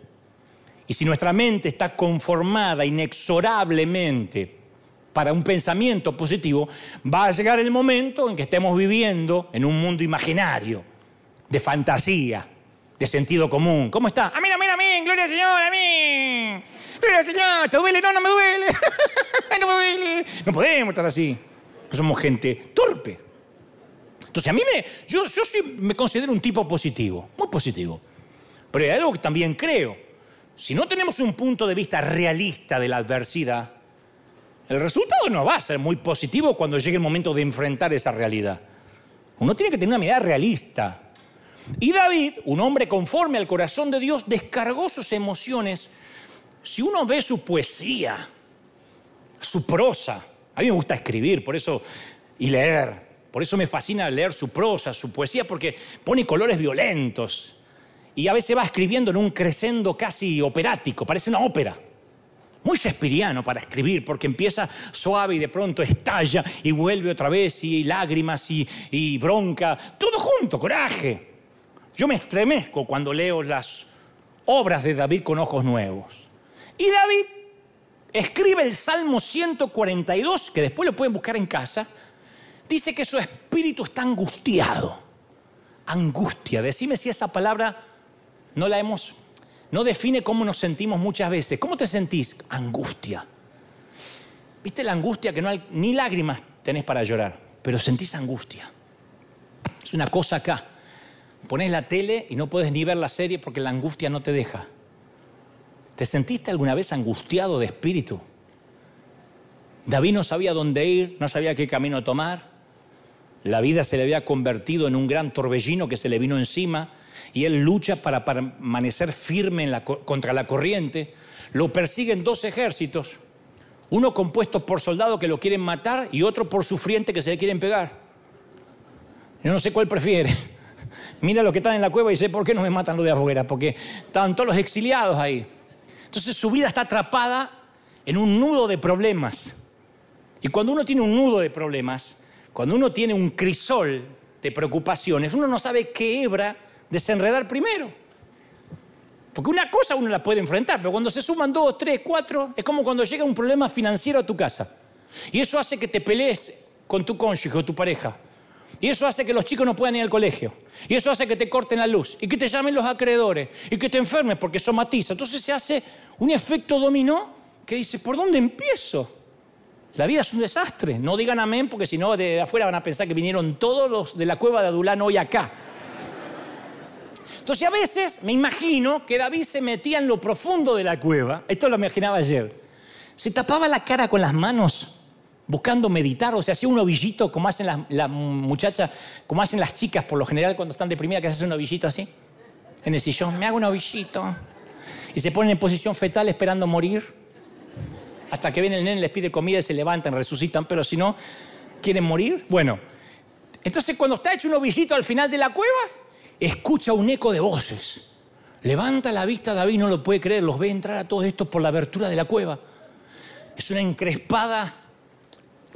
Y si nuestra mente está conformada inexorablemente para un pensamiento positivo, va a llegar el momento en que estemos viviendo en un mundo imaginario, de fantasía, de sentido común. ¿Cómo está? Amén, amén, amén. Gloria al Señor, amén. Gloria al Señor. ¿Te duele? No, no me duele. No me duele. No podemos estar así. Somos gente torpe. Entonces, a mí yo sí me considero un tipo positivo, muy positivo. Pero hay algo que también creo. Si no tenemos un punto de vista realista de la adversidad, el resultado no va a ser muy positivo cuando llegue el momento de enfrentar esa realidad. Uno tiene que tener una mirada realista. Y David, un hombre conforme al corazón de Dios, descargó sus emociones. Si uno ve su poesía, su prosa... A mí me gusta escribir, por eso, y leer. Por eso me fascina leer su prosa, su poesía, porque pone colores violentos. Y a veces va escribiendo en un crescendo casi operático, parece una ópera. Muy shakespeariano para escribir, porque empieza suave y de pronto estalla y vuelve otra vez, y lágrimas y bronca, todo junto, coraje. Yo me estremezco cuando leo las obras de David con ojos nuevos. Y David escribe el Salmo 142, que después lo pueden buscar en casa. Dice que su espíritu está angustiado. Angustia. Decime si esa palabra no define cómo nos sentimos muchas veces. ¿Cómo te sentís? Angustia. ¿Viste la angustia que no hay, ni lágrimas tenés para llorar, pero sentís angustia? Es una cosa acá. Ponés la tele y no podés ni ver la serie porque la angustia no te deja. ¿Te sentiste alguna vez angustiado de espíritu? David no sabía dónde ir, no sabía qué camino tomar. La vida se le había convertido en un gran torbellino que se le vino encima y él lucha para permanecer firme contra la corriente. Lo persiguen 2 ejércitos, uno compuesto por soldados que lo quieren matar y otro por sufriente que se le quieren pegar. Yo no sé cuál prefiere. Mira lo que están en la cueva y dice, ¿por qué no me matan los de afuera? Porque estaban todos los exiliados ahí. Entonces su vida está atrapada en un nudo de problemas. Y cuando uno tiene un nudo de problemas, cuando uno tiene un crisol de preocupaciones, uno no sabe qué hebra desenredar primero. Porque una cosa uno la puede enfrentar, pero cuando se suman 2, 3, 4, es como cuando llega un problema financiero a tu casa. Y eso hace que te pelees con tu cónyuge o tu pareja. Y eso hace que los chicos no puedan ir al colegio. Y eso hace que te corten la luz. Y que te llamen los acreedores. Y que te enfermes porque somatiza. Entonces se hace un efecto dominó que dice, ¿por dónde empiezo? La vida es un desastre. No digan amén porque si no de afuera van a pensar que vinieron todos los de la cueva de Adulán hoy acá. Entonces a veces me imagino que David se metía en lo profundo de la cueva. Esto lo imaginaba ayer. Se tapaba la cara con las manos, buscando meditar, o sea, hacía un ovillito como hacen las muchachas, como hacen las chicas por lo general cuando están deprimidas, que hacen un ovillito así, en el sillón, me hago un ovillito. Y se ponen en posición fetal esperando morir, hasta que viene el nene, les pide comida y se levantan, resucitan, pero si no, quieren morir. Bueno, entonces cuando está hecho un ovillito al final de la cueva, escucha un eco de voces. Levanta la vista, David no lo puede creer, los ve entrar a todos estos por la abertura de la cueva. Es una encrespada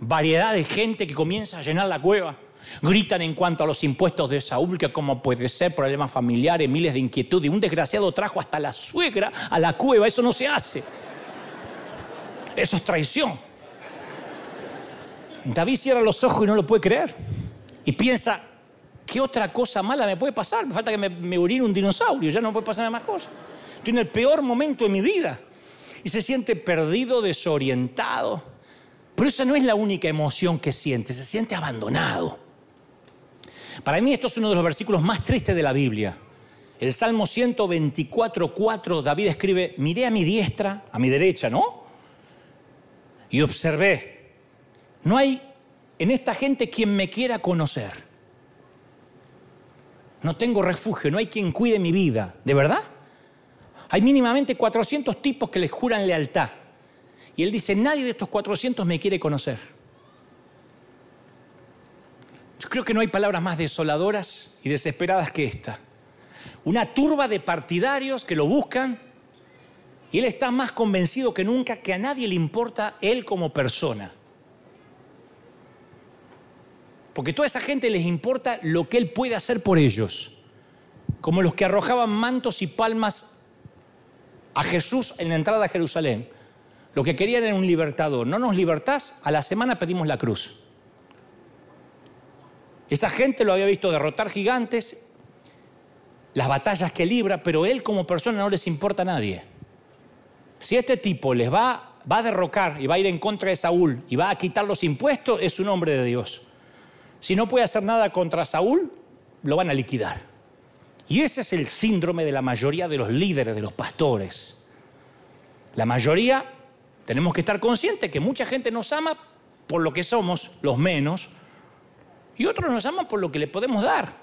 variedad de gente que comienza a llenar la cueva. Gritan en cuanto a los impuestos de Saúl, que cómo puede ser, problemas familiares, miles de inquietudes. Y un desgraciado trajo hasta la suegra a la cueva. Eso no se hace. Eso es traición. David cierra los ojos y no lo puede creer. Y piensa, ¿qué otra cosa mala me puede pasar? Me falta que me orine un dinosaurio, ya no puede pasar nada más cosa. Estoy en el peor momento de mi vida. Y se siente perdido, desorientado. Pero esa no es la única emoción que siente, se siente abandonado. Para mí esto es uno de los versículos más tristes de la Biblia. El Salmo 124:4, David escribe, miré a mi diestra, a mi derecha, ¿no? Y observé, no hay en esta gente quien me quiera conocer. No tengo refugio, no hay quien cuide mi vida, ¿de verdad? Hay mínimamente 400 tipos que les juran lealtad. Y él dice, nadie de estos 400 me quiere conocer. Yo creo que no hay palabras más desoladoras y desesperadas que esta. Una turba de partidarios que lo buscan y él está más convencido que nunca que a nadie le importa él como persona. Porque toda esa gente les importa lo que él puede hacer por ellos. Como los que arrojaban mantos y palmas a Jesús en la entrada a Jerusalén. Lo que querían era un libertador. No nos libertás, a la semana pedimos la cruz. Esa gente lo había visto derrotar gigantes, las batallas que libra, pero él como persona no les importa a nadie. Si este tipo les va a derrocar y va a ir en contra de Saúl y va a quitar los impuestos, es un hombre de Dios. Si no puede hacer nada contra Saúl, lo van a liquidar. Y ese es el síndrome de la mayoría de los líderes, de los pastores. La mayoría, tenemos que estar conscientes que mucha gente nos ama por lo que somos, los menos, y otros nos aman por lo que le podemos dar.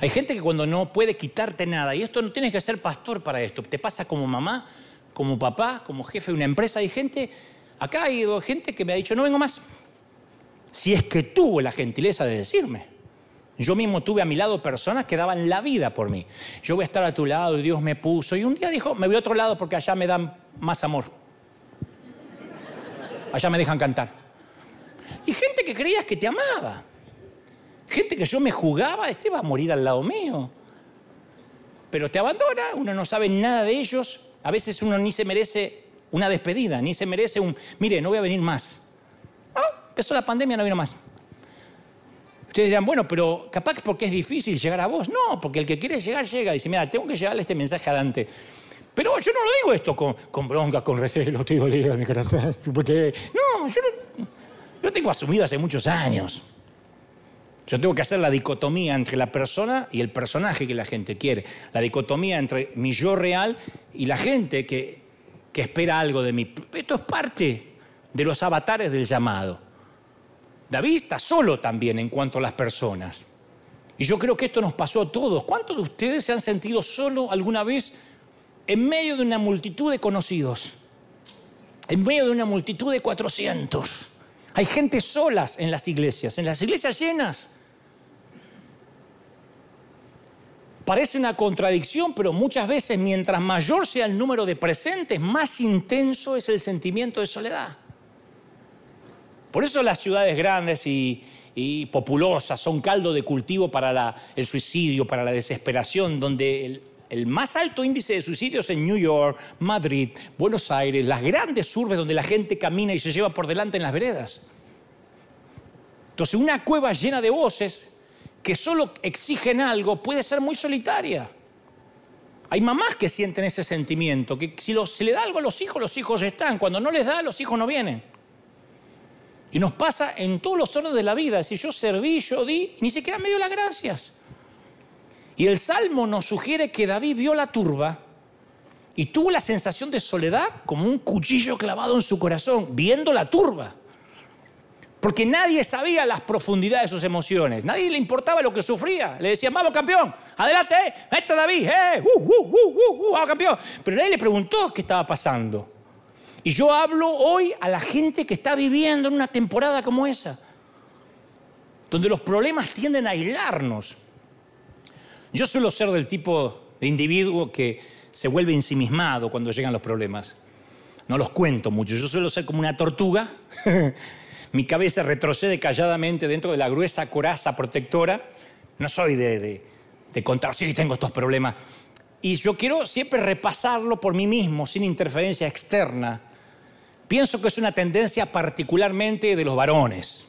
Hay gente que cuando no puede quitarte nada, y esto no tienes que ser pastor para esto, te pasa como mamá, como papá, como jefe de una empresa. Hay gente, acá hay gente que me ha dicho, no vengo más. Si es que tuvo la gentileza de decirme. Yo mismo tuve a mi lado personas que daban la vida por mí. Yo voy a estar a tu lado, y Dios me puso. Y un día dijo, me voy a otro lado porque allá me dan más amor. Allá me dejan cantar. Y gente que creías que te amaba. Gente que yo me jugaba, este va a morir al lado mío. Pero te abandona, uno no sabe nada de ellos. A veces uno ni se merece una despedida, ni se merece un, mire, no voy a venir más. Ah, empezó la pandemia, no vino más. Ustedes dirán, bueno, pero capaz porque es difícil llegar a vos. No, porque el que quiere llegar, llega. Dice, mira, tengo que llevarle este mensaje a Dante. Pero yo no lo digo esto con bronca, con recelo, te dolía mi corazón. Porque, no, yo no... Yo tengo asumido hace muchos años. Yo tengo que hacer la dicotomía entre la persona y el personaje que la gente quiere. La dicotomía entre mi yo real y la gente que espera algo de mí. Esto es parte de los avatares del llamado. David está solo también en cuanto a las personas. Y yo creo que esto nos pasó a todos. ¿Cuántos de ustedes se han sentido solo alguna vez en medio de una multitud de conocidos? En medio de una multitud de 400. Hay gente solas en las iglesias llenas. Parece una contradicción, pero muchas veces mientras mayor sea el número de presentes, más intenso es el sentimiento de soledad. Por eso las ciudades grandes y populosas son caldo de cultivo para el suicidio, para la desesperación, donde el más alto índice de suicidios en New York, Madrid, Buenos Aires, las grandes urbes donde la gente camina y se lleva por delante en las veredas. Entonces, una cueva llena de voces que solo exigen algo puede ser muy solitaria. Hay mamás que sienten ese sentimiento, que si se le da algo a los hijos están. Cuando no les da, los hijos no vienen. Y nos pasa en todos los órdenes de la vida. Si yo serví, yo di, ni siquiera me dio las gracias. Y el Salmo nos sugiere que David vio la turba y tuvo la sensación de soledad como un cuchillo clavado en su corazón, viendo la turba. Porque nadie sabía las profundidades de sus emociones, nadie le importaba lo que sufría. Le decían, vamos campeón, adelante, ahí está David, vamos campeón. Pero nadie le preguntó qué estaba pasando. Y yo hablo hoy a la gente que está viviendo en una temporada como esa, donde los problemas tienden a aislarnos. Yo suelo ser del tipo de individuo que se vuelve ensimismado cuando llegan los problemas. No los cuento mucho. Yo suelo ser como una tortuga. Mi cabeza retrocede calladamente dentro de la gruesa coraza protectora. No soy de contar, sí, tengo estos problemas. Y yo quiero siempre repasarlo por mí mismo, sin interferencia externa. Pienso que es una tendencia particularmente de los varones.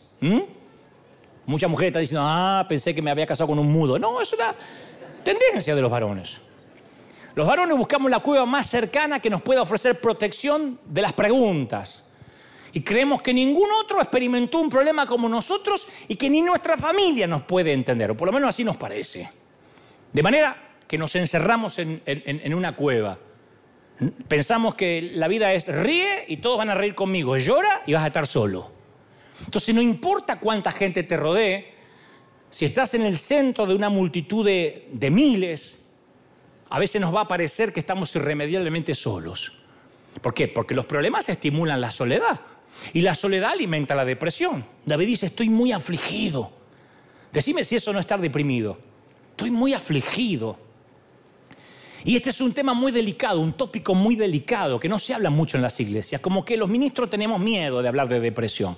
Muchas mujeres están diciendo, ah, pensé que me había casado con un mudo. No, es una tendencia de los varones. Los varones buscamos la cueva más cercana que nos pueda ofrecer protección de las preguntas. Y creemos que ningún otro experimentó un problema como nosotros y que ni nuestra familia nos puede entender, o por lo menos así nos parece. De manera que nos encerramos en una cueva. Pensamos que la vida es ríe y todos van a reír conmigo, llora y vas a estar solo. Entonces no importa cuánta gente te rodee, si estás en el centro de una multitud de miles, a veces nos va a parecer que estamos irremediablemente solos. ¿Por qué? Porque los problemas estimulan la soledad. Y la soledad alimenta la depresión. David dice, estoy muy afligido. Decime si eso no es estar deprimido. Estoy muy afligido. Y este es un tema muy delicado, un tópico muy delicado, que no se habla mucho en las iglesias. Como que los ministros tenemos miedo de hablar de depresión.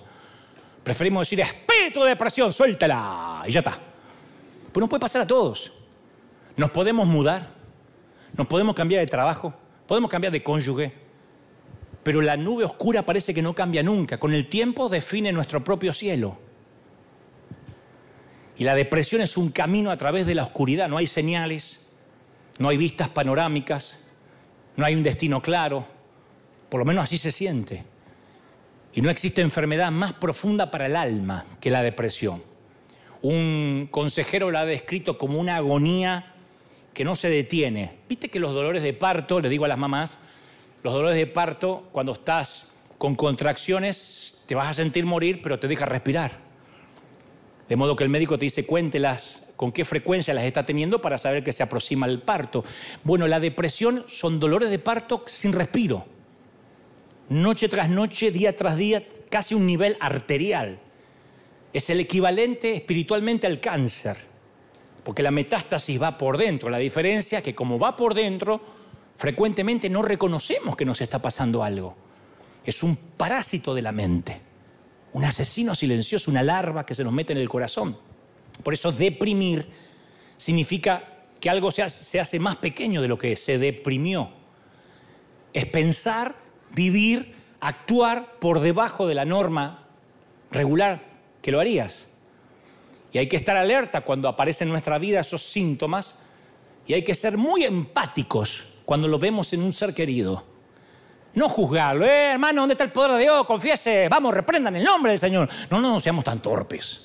Preferimos decir, espíritu de depresión, suéltala. Y ya está. Pues nos puede pasar a todos. Nos podemos mudar. Nos podemos cambiar de trabajo. Podemos cambiar de cónyuge. Pero la nube oscura parece que no cambia nunca. Con el tiempo define nuestro propio cielo. Y la depresión es un camino a través de la oscuridad. No hay señales, no hay vistas panorámicas, no hay un destino claro. Por lo menos así se siente. Y no existe enfermedad más profunda para el alma que la depresión. Un consejero la ha descrito como una agonía que no se detiene. ¿Viste que los dolores de parto, le digo a las mamás, los dolores de parto, cuando estás con contracciones, te vas a sentir morir, pero te deja respirar? De modo que el médico te dice, cuéntelas con qué frecuencia las está teniendo para saber que se aproxima el parto. Bueno, la depresión son dolores de parto sin respiro. Noche tras noche, día tras día, casi un nivel arterial. Es el equivalente espiritualmente al cáncer, porque la metástasis va por dentro. La diferencia es que como va por dentro, frecuentemente no reconocemos que nos está pasando algo. Es un parásito de la mente, un asesino silencioso, una larva que se nos mete en el corazón. Por eso deprimir significa que algo se hace más pequeño de lo que se deprimió. Es pensar, vivir, actuar por debajo de la norma regular que lo harías. Y hay que estar alerta cuando aparecen en nuestra vida esos síntomas, y hay que ser muy empáticos cuando lo vemos en un ser querido. No juzgarlo. Hermano, ¿dónde está el poder de Dios? Confiese, vamos, reprendan el nombre del Señor. No, no, no seamos tan torpes.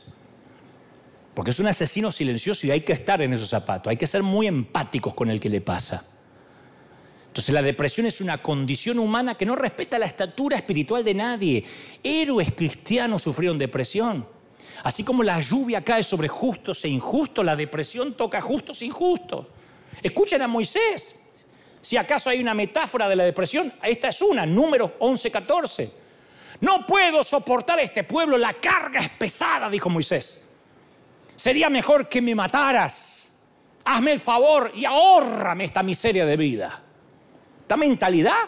Porque es un asesino silencioso y hay que estar en esos zapatos. Hay que ser muy empáticos con el que le pasa. Entonces la depresión es una condición humana que no respeta la estatura espiritual de nadie. Héroes cristianos sufrieron depresión. Así como la lluvia cae sobre justos e injustos, la depresión toca justos e injustos. Escuchen a Moisés. Si acaso hay una metáfora de la depresión, esta es una, Números 11:14. No puedo soportar a este pueblo, la carga es pesada, dijo Moisés. Sería mejor que me mataras. Hazme el favor y ahórrame esta miseria de vida. Esta mentalidad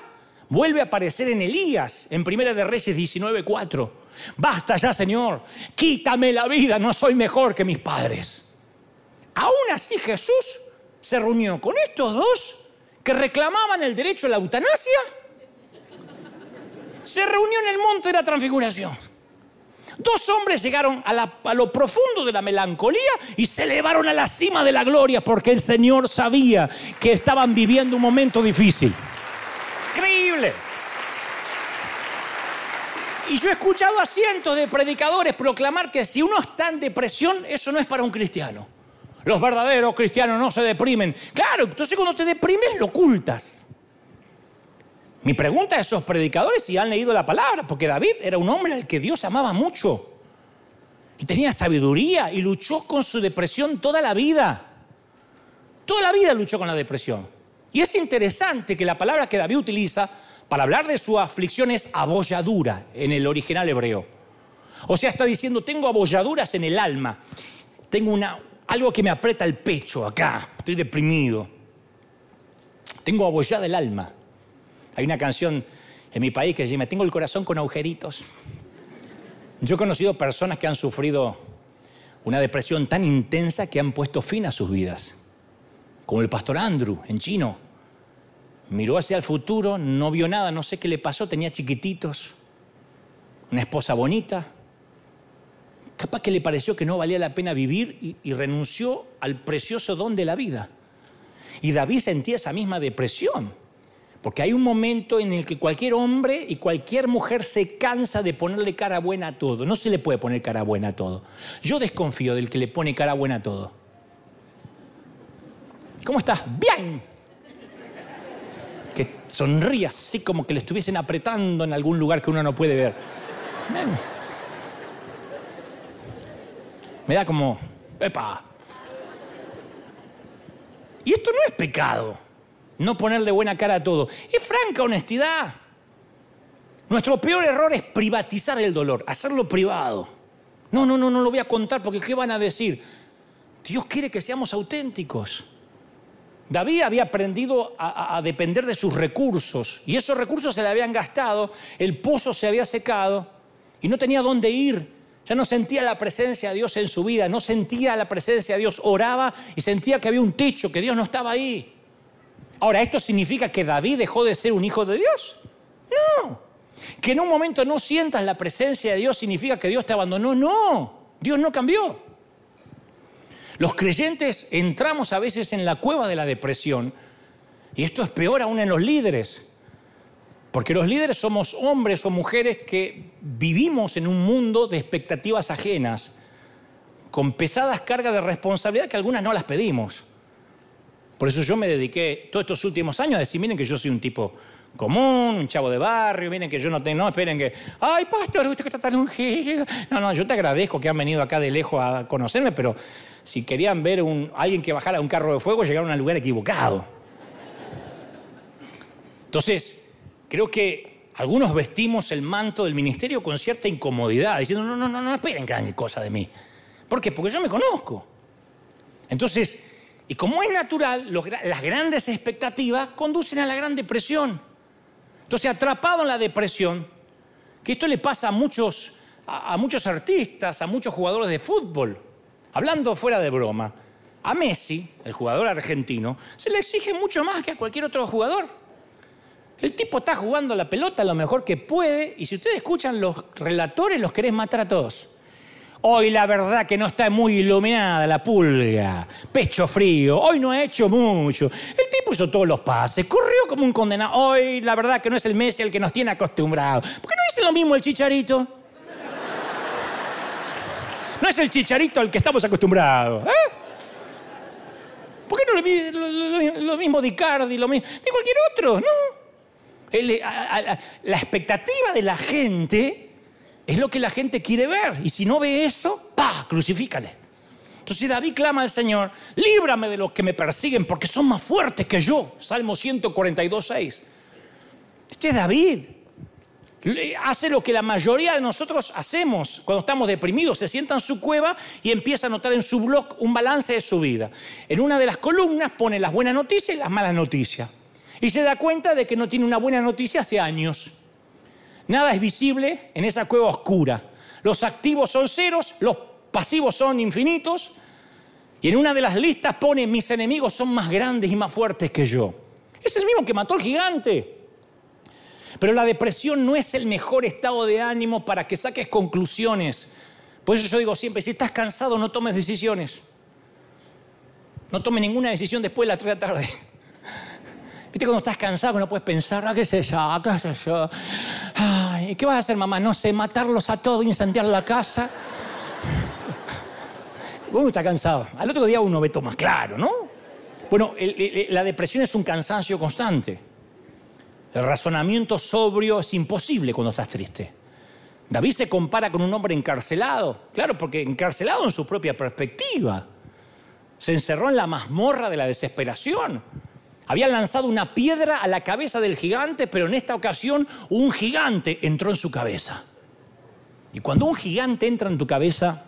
vuelve a aparecer en Elías, en 1 de Reyes 19:4. Basta ya, Señor, quítame la vida, no soy mejor que mis padres. Aún así Jesús se reunió con estos dos que reclamaban el derecho a la eutanasia, se reunió en el monte de la Transfiguración. Dos hombres llegaron a lo profundo de la melancolía y se elevaron a la cima de la gloria, porque el Señor sabía que estaban viviendo un momento difícil. Increíble. Y yo he escuchado a cientos de predicadores proclamar que si uno está en depresión, eso no es para un cristiano. Los verdaderos cristianos no se deprimen. Claro, entonces cuando te deprimes lo ocultas. Mi pregunta a esos predicadores si han leído la palabra, porque David era un hombre al que Dios amaba mucho. Y tenía sabiduría y luchó con su depresión toda la vida. Toda la vida luchó con la depresión. Y es interesante que la palabra que David utiliza para hablar de su aflicción es abolladura en el original hebreo. O sea, está diciendo, tengo abolladuras en el alma. Tengo algo que me aprieta el pecho acá. Estoy deprimido. Tengo abollada el alma. Hay una canción en mi país que dice, me tengo el corazón con agujeritos. Yo he conocido personas que han sufrido una depresión tan intensa que han puesto fin a sus vidas. Como el pastor Andrew en Chino. Miró hacia el futuro, no vio nada, no sé qué le pasó, tenía chiquititos, una esposa bonita. Capaz que le pareció que no valía la pena vivir y renunció al precioso don de la vida. Y David sentía esa misma depresión, porque hay un momento en el que cualquier hombre y cualquier mujer se cansa de ponerle cara buena a todo. No se le puede poner cara buena a todo. Yo desconfío del que le pone cara buena a todo. ¿Cómo estás? ¡Bien! Que sonríe así como que le estuviesen apretando en algún lugar que uno no puede ver. Me da como... ¡Epa! Y esto no es pecado, no ponerle buena cara a todo. Es franca honestidad. Nuestro peor error es privatizar el dolor, hacerlo privado. No lo voy a contar porque ¿qué van a decir? Dios quiere que seamos auténticos. David había aprendido a depender de sus recursos y esos recursos se le habían gastado, el pozo se había secado y no tenía dónde ir. Ya no sentía la presencia de Dios en su vida, no sentía la presencia de Dios, oraba y sentía que había un techo, que Dios no estaba ahí. Ahora, ¿esto significa que David dejó de ser un hijo de Dios? No. Que en un momento no sientas la presencia de Dios significa que Dios te abandonó. No, Dios no cambió. Los creyentes entramos a veces en la cueva de la depresión y esto es peor aún en los líderes. Porque los líderes somos hombres o mujeres que vivimos en un mundo de expectativas ajenas, con pesadas cargas de responsabilidad que algunas no las pedimos. Por eso yo me dediqué todos estos últimos años a decir, miren que yo soy un tipo común, un chavo de barrio, miren que yo no tengo, no esperen que, ay, pastor, usted que está tan ungido. No, yo te agradezco que han venido acá de lejos a conocerme, pero si querían ver a alguien que bajara un carro de fuego, llegaron al lugar equivocado. Entonces... creo que algunos vestimos el manto del ministerio con cierta incomodidad, diciendo, no esperen que hagan cosas de mí. ¿Por qué? Porque yo me conozco. Entonces, y como es natural, las grandes expectativas conducen a la gran depresión. Entonces, atrapado en la depresión, que esto le pasa a muchos artistas, a muchos jugadores de fútbol. Hablando fuera de broma, a Messi, el jugador argentino, se le exige mucho más que a cualquier otro jugador. El tipo está jugando la pelota lo mejor que puede y si ustedes escuchan los relatores los querés matar a todos. Hoy la verdad que no está muy iluminada la pulga, pecho frío, hoy no ha hecho mucho. El tipo hizo todos los pases, corrió como un condenado. Hoy la verdad que no es el Messi el que nos tiene acostumbrados. ¿Por qué no dice lo mismo el Chicharito? No es el Chicharito al que estamos acostumbrados, ¿eh? ¿Por qué no lo mismo de Icardi, lo mismo de cualquier otro? No. La expectativa de la gente es lo que la gente quiere ver. Y si no ve eso, ¡pah!, crucifícale. Entonces David clama al Señor, líbrame de los que me persiguen porque son más fuertes que yo. Salmo 142:6. Este es David. Hace lo que la mayoría de nosotros hacemos cuando estamos deprimidos. Se sienta en su cueva y empieza a anotar en su blog un balance de su vida. En una de las columnas pone las buenas noticias y las malas noticias. Y se da cuenta de que no tiene una buena noticia hace años. Nada es visible en esa cueva oscura. Los activos son ceros, los pasivos son infinitos. Y en una de las listas pone, mis enemigos son más grandes y más fuertes que yo. Es el mismo que mató al gigante. Pero la depresión no es el mejor estado de ánimo para que saques conclusiones. Por eso yo digo siempre, si estás cansado no tomes decisiones. No tomes ninguna decisión después de las 3 de la tarde. ¿Viste cuando estás cansado que no puedes pensar? Ah, qué sé yo, qué sé yo. Ay, ¿qué vas a hacer, mamá? No sé, matarlos a todos, incendiar la casa. Uno está cansado. Al otro día uno ve todo más claro, ¿no? Bueno, la depresión es un cansancio constante. El razonamiento sobrio es imposible cuando estás triste. David se compara con un hombre encarcelado. Claro, porque encarcelado en su propia perspectiva. Se encerró en la mazmorra de la desesperación. Habían lanzado una piedra a la cabeza del gigante, pero en esta ocasión un gigante entró en su cabeza. Y cuando un gigante entra en tu cabeza,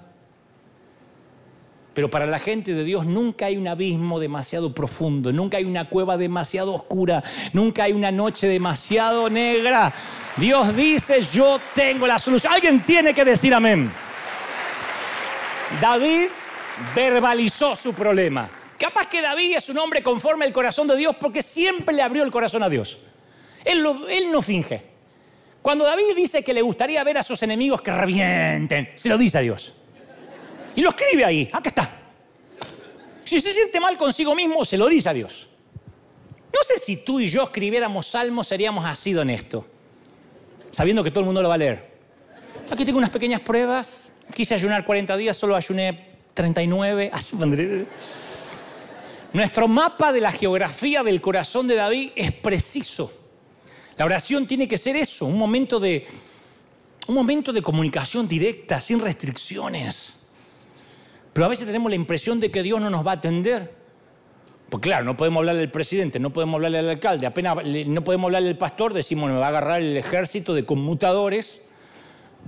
pero para la gente de Dios nunca hay un abismo demasiado profundo, nunca hay una cueva demasiado oscura, nunca hay una noche demasiado negra. Dios dice, yo tengo la solución. Alguien tiene que decir amén. David verbalizó su problema. Capaz que David es un hombre conforme al corazón de Dios porque siempre le abrió el corazón a Dios. Él no finge. Cuando David dice que le gustaría ver a sus enemigos que revienten, se lo dice a Dios. Y lo escribe ahí, acá está. Si se siente mal consigo mismo, se lo dice a Dios. No sé si tú y yo escribiéramos salmos, seríamos así de honestos, sabiendo que todo el mundo lo va a leer. Aquí tengo unas pequeñas pruebas. Quise ayunar 40 días, solo ayuné 39. Nuestro mapa de la geografía del corazón de David es preciso. La oración tiene que ser eso, un momento de comunicación directa, sin restricciones. Pero a veces tenemos la impresión de que Dios no nos va a atender. Pues claro, no podemos hablarle al presidente, no podemos hablarle al alcalde, apenas no podemos hablarle al pastor, decimos, me va a agarrar el ejército de conmutadores,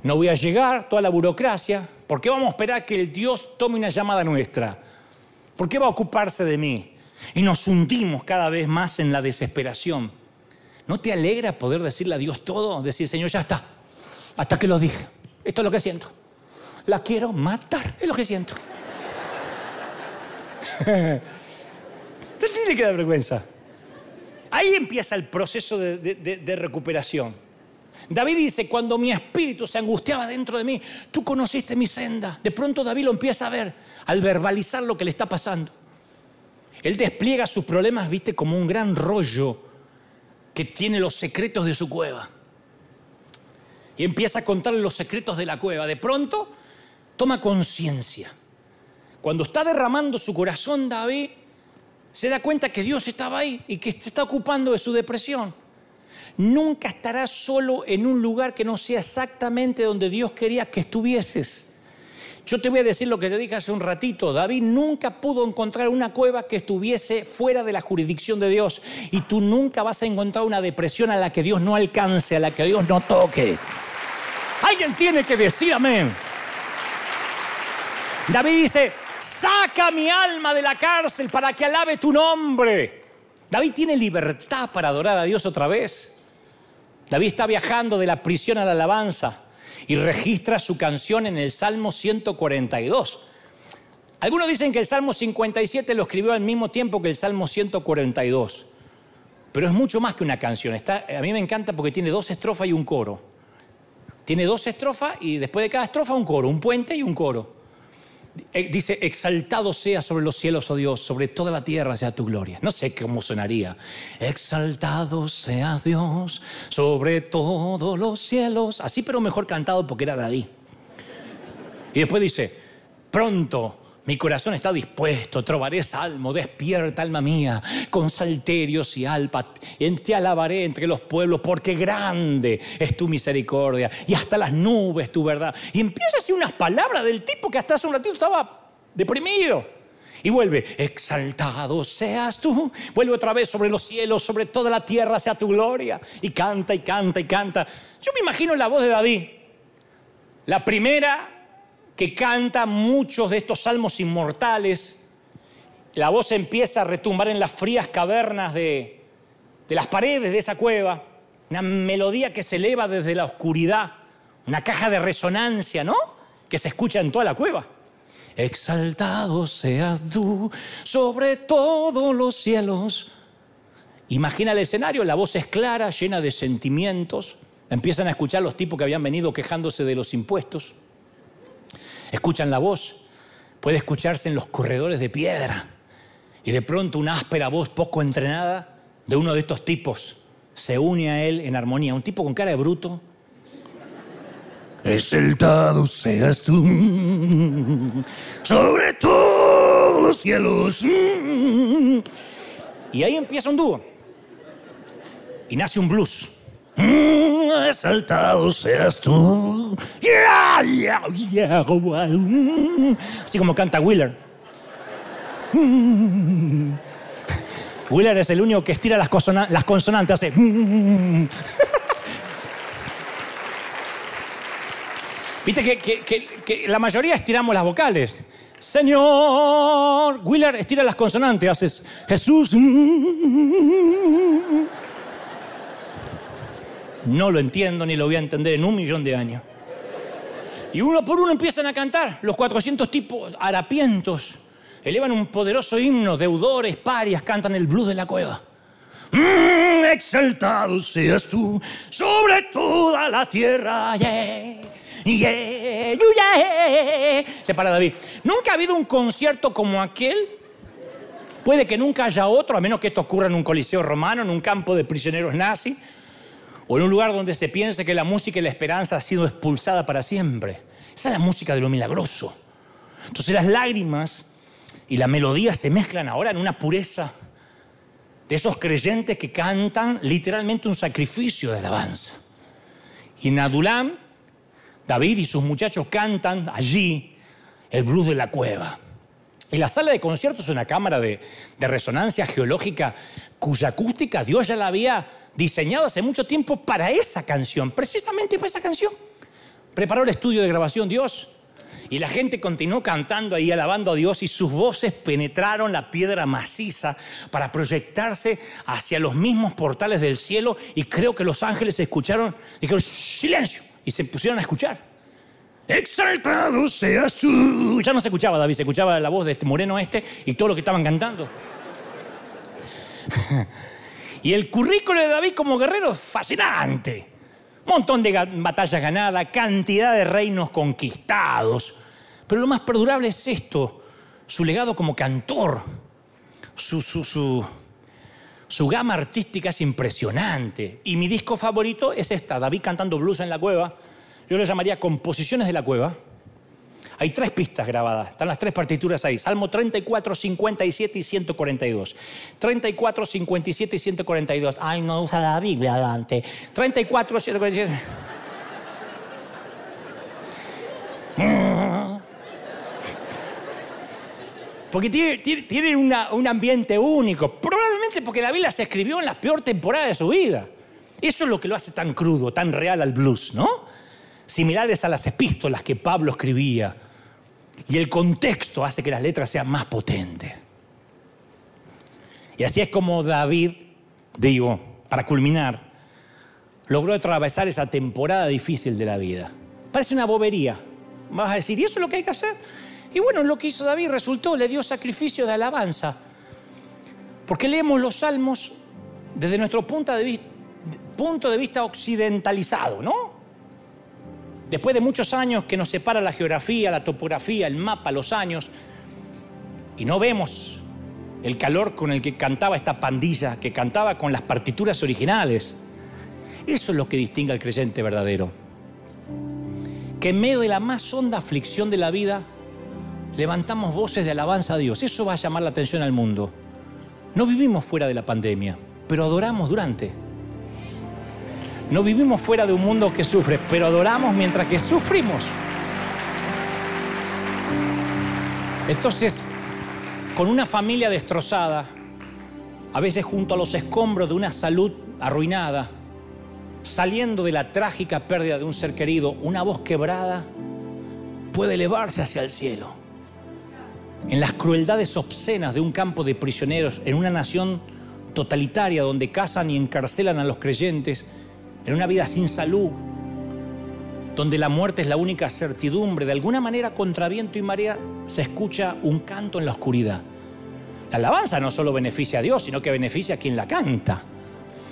no voy a llegar, toda la burocracia. ¿Por qué vamos a esperar que el Dios tome una llamada nuestra? ¿Por qué va a ocuparse de mí? Y nos hundimos cada vez más en la desesperación. ¿No te alegra poder decirle a Dios todo? Decir, Señor, ya está, hasta que lo dije. Esto es lo que siento. La quiero matar, es lo que siento. Te tiene que dar vergüenza. Ahí empieza el proceso de recuperación. David dice, cuando mi espíritu se angustiaba dentro de mí, tú conociste mi senda. De pronto David lo empieza a ver, al verbalizar lo que le está pasando. Él despliega sus problemas, viste, como un gran rollo que tiene los secretos de su cueva. Y empieza a contarle los secretos de la cueva. De pronto toma conciencia. Cuando está derramando su corazón, David se da cuenta que Dios estaba ahí y que se está ocupando de su depresión. Nunca estarás solo en un lugar que no sea exactamente donde Dios quería que estuvieses. Yo te voy a decir lo que te dije hace un ratito. David nunca pudo encontrar una cueva que estuviese fuera de la jurisdicción de Dios. Y tú nunca vas a encontrar una depresión a la que Dios no alcance, a la que Dios no toque. Alguien tiene que decir amén. David dice, saca mi alma de la cárcel para que alabe tu nombre. David tiene libertad para adorar a Dios otra vez. David está viajando de la prisión a la alabanza y registra su canción en el Salmo 142. Algunos dicen que el Salmo 57 lo escribió al mismo tiempo que el Salmo 142. Pero es mucho más que una canción. A mí me encanta porque tiene dos estrofas y un coro. Tiene dos estrofas y después de cada estrofa un coro, un puente y un coro. Dice, exaltado sea sobre los cielos, oh Dios, sobre toda la tierra sea tu gloria. No sé cómo sonaría. Exaltado sea Dios sobre todos los cielos. Así, pero mejor cantado porque era David. Y después dice, pronto mi corazón está dispuesto, trovaré salmo, despierta alma mía, con salterios y alpa, te alabaré entre los pueblos, porque grande es tu misericordia, y hasta las nubes tu verdad. Y empieza a decir unas palabras del tipo que hasta hace un ratito estaba deprimido. Y vuelve, exaltado seas tú, vuelve otra vez sobre los cielos, sobre toda la tierra sea tu gloria. Y canta, y canta, y canta. Yo me imagino la voz de David, la primera que canta muchos de estos salmos inmortales. La voz empieza a retumbar en las frías cavernas de las paredes de esa cueva. Una melodía que se eleva desde la oscuridad. Una caja de resonancia, ¿no? Que se escucha en toda la cueva. Exaltado seas tú sobre todos los cielos. Imagina el escenario, la voz es clara, llena de sentimientos. Empiezan a escuchar los tipos que habían venido quejándose de los impuestos. Escuchan la voz, puede escucharse en los corredores de piedra y de pronto una áspera voz poco entrenada de uno de estos tipos se une a él en armonía. Un tipo con cara de bruto. Exaltado seas tú sobre todos los cielos. Y ahí empieza un dúo y nace un blues. Exaltado seas tú. Yeah, yeah, yeah. Así como canta Wheeler. Wheeler es el único que estira las consonantes, hace. Viste que la mayoría estiramos las vocales. Señor, Wheeler estira las consonantes, haces Jesús. No lo entiendo ni lo voy a entender en 1.000.000 de años. Y uno por uno empiezan a cantar. Los 400 tipos harapientos elevan un poderoso himno, deudores, parias, cantan el blues de la cueva. Exaltado seas tú sobre toda la tierra. Yeah, yeah, yeah. Se para David. Nunca ha habido un concierto como aquel. Puede que nunca haya otro, a menos que esto ocurra en un coliseo romano, en un campo de prisioneros nazis, o en un lugar donde se piense que la música y la esperanza ha sido expulsada para siempre. Esa es la música de lo milagroso. Entonces las lágrimas y la melodía se mezclan ahora en una pureza de esos creyentes que cantan literalmente un sacrificio de alabanza. Y en Adulán, David y sus muchachos cantan allí el blues de la cueva. Y la sala de conciertos es una cámara de resonancia geológica cuya acústica Dios ya la había diseñado hace mucho tiempo para esa canción, precisamente para esa canción. Preparó el estudio de grabación Dios. Y la gente continuó cantando ahí, alabando a Dios, y sus voces penetraron la piedra maciza para proyectarse hacia los mismos portales del cielo, y creo que los ángeles escucharon, dijeron, silencio, y se pusieron a escuchar. Exaltado seas tú. Ya no se escuchaba David, se escuchaba la voz de este moreno y todo lo que estaban cantando. Y el currículo de David como guerrero es fascinante. Montón de batallas ganadas, cantidad de reinos conquistados. Pero lo más perdurable es esto, su legado como cantor. Su gama artística es impresionante. Y mi disco favorito es esta, David cantando blues en la cueva. Yo lo llamaría Composiciones de la Cueva. Hay 3 pistas grabadas, están las 3 partituras ahí. Salmo 34, 57 y 142. 34, 57 y 142. Ay, no usa la Biblia, Dante. 34, 147. Porque tiene un ambiente único. Probablemente porque la Biblia se escribió en la peor temporada de su vida. Eso es lo que lo hace tan crudo, tan real al blues, ¿no? Similares a las epístolas que Pablo escribía. Y el contexto hace que las letras sean más potentes. Y así es como David, para culminar, logró atravesar esa temporada difícil de la vida. Parece una bobería. Vas a decir, ¿y eso es lo que hay que hacer? Y bueno, lo que hizo David resultó, le dio sacrificio de alabanza. Porque leemos los salmos desde nuestro punto de vista occidentalizado, ¿no? Después de muchos años que nos separa la geografía, la topografía, el mapa, los años, y no vemos el calor con el que cantaba esta pandilla, que cantaba con las partituras originales. Eso es lo que distingue al creyente verdadero. Que en medio de la más honda aflicción de la vida, levantamos voces de alabanza a Dios. Eso va a llamar la atención al mundo. No vivimos fuera de la pandemia, pero adoramos durante. No vivimos fuera de un mundo que sufre, pero adoramos mientras que sufrimos. Entonces, con una familia destrozada, a veces junto a los escombros de una salud arruinada, saliendo de la trágica pérdida de un ser querido, una voz quebrada puede elevarse hacia el cielo. En las crueldades obscenas de un campo de prisioneros, en una nación totalitaria donde cazan y encarcelan a los creyentes, en una vida sin salud, donde la muerte es la única certidumbre, de alguna manera contra viento y marea se escucha un canto en la oscuridad. La alabanza no solo beneficia a Dios, sino que beneficia a quien la canta.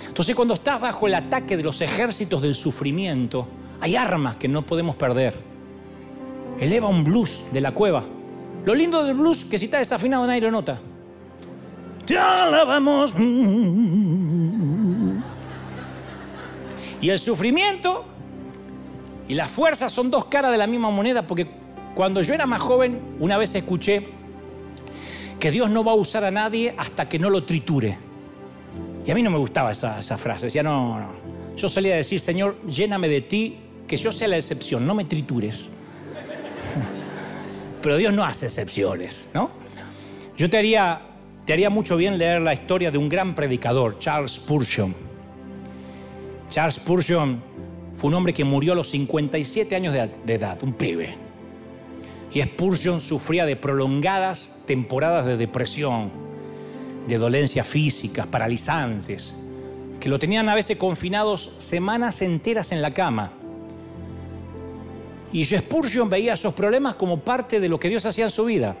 Entonces, cuando estás bajo el ataque de los ejércitos del sufrimiento, hay armas que no podemos perder. Eleva un blues de la cueva. Lo lindo del blues, que si está desafinado nadie lo nota. Te alabamos. Y el sufrimiento y la fuerza son 2 caras de la misma moneda, porque cuando yo era más joven, una vez escuché que Dios no va a usar a nadie hasta que no lo triture. Y a mí no me gustaba esa frase. Decía, no. Yo solía decir, Señor, lléname de ti, que yo sea la excepción, no me tritures. Pero Dios no hace excepciones, ¿no? Yo te haría mucho bien leer la historia de un gran predicador, Charles Spurgeon. Charles Spurgeon fue un hombre que murió a los 57 años de edad, un pibe. Y Spurgeon sufría de prolongadas temporadas de depresión, de dolencias físicas, paralizantes, que lo tenían a veces confinados semanas enteras en la cama. Y Spurgeon veía esos problemas como parte de lo que Dios hacía en su vida.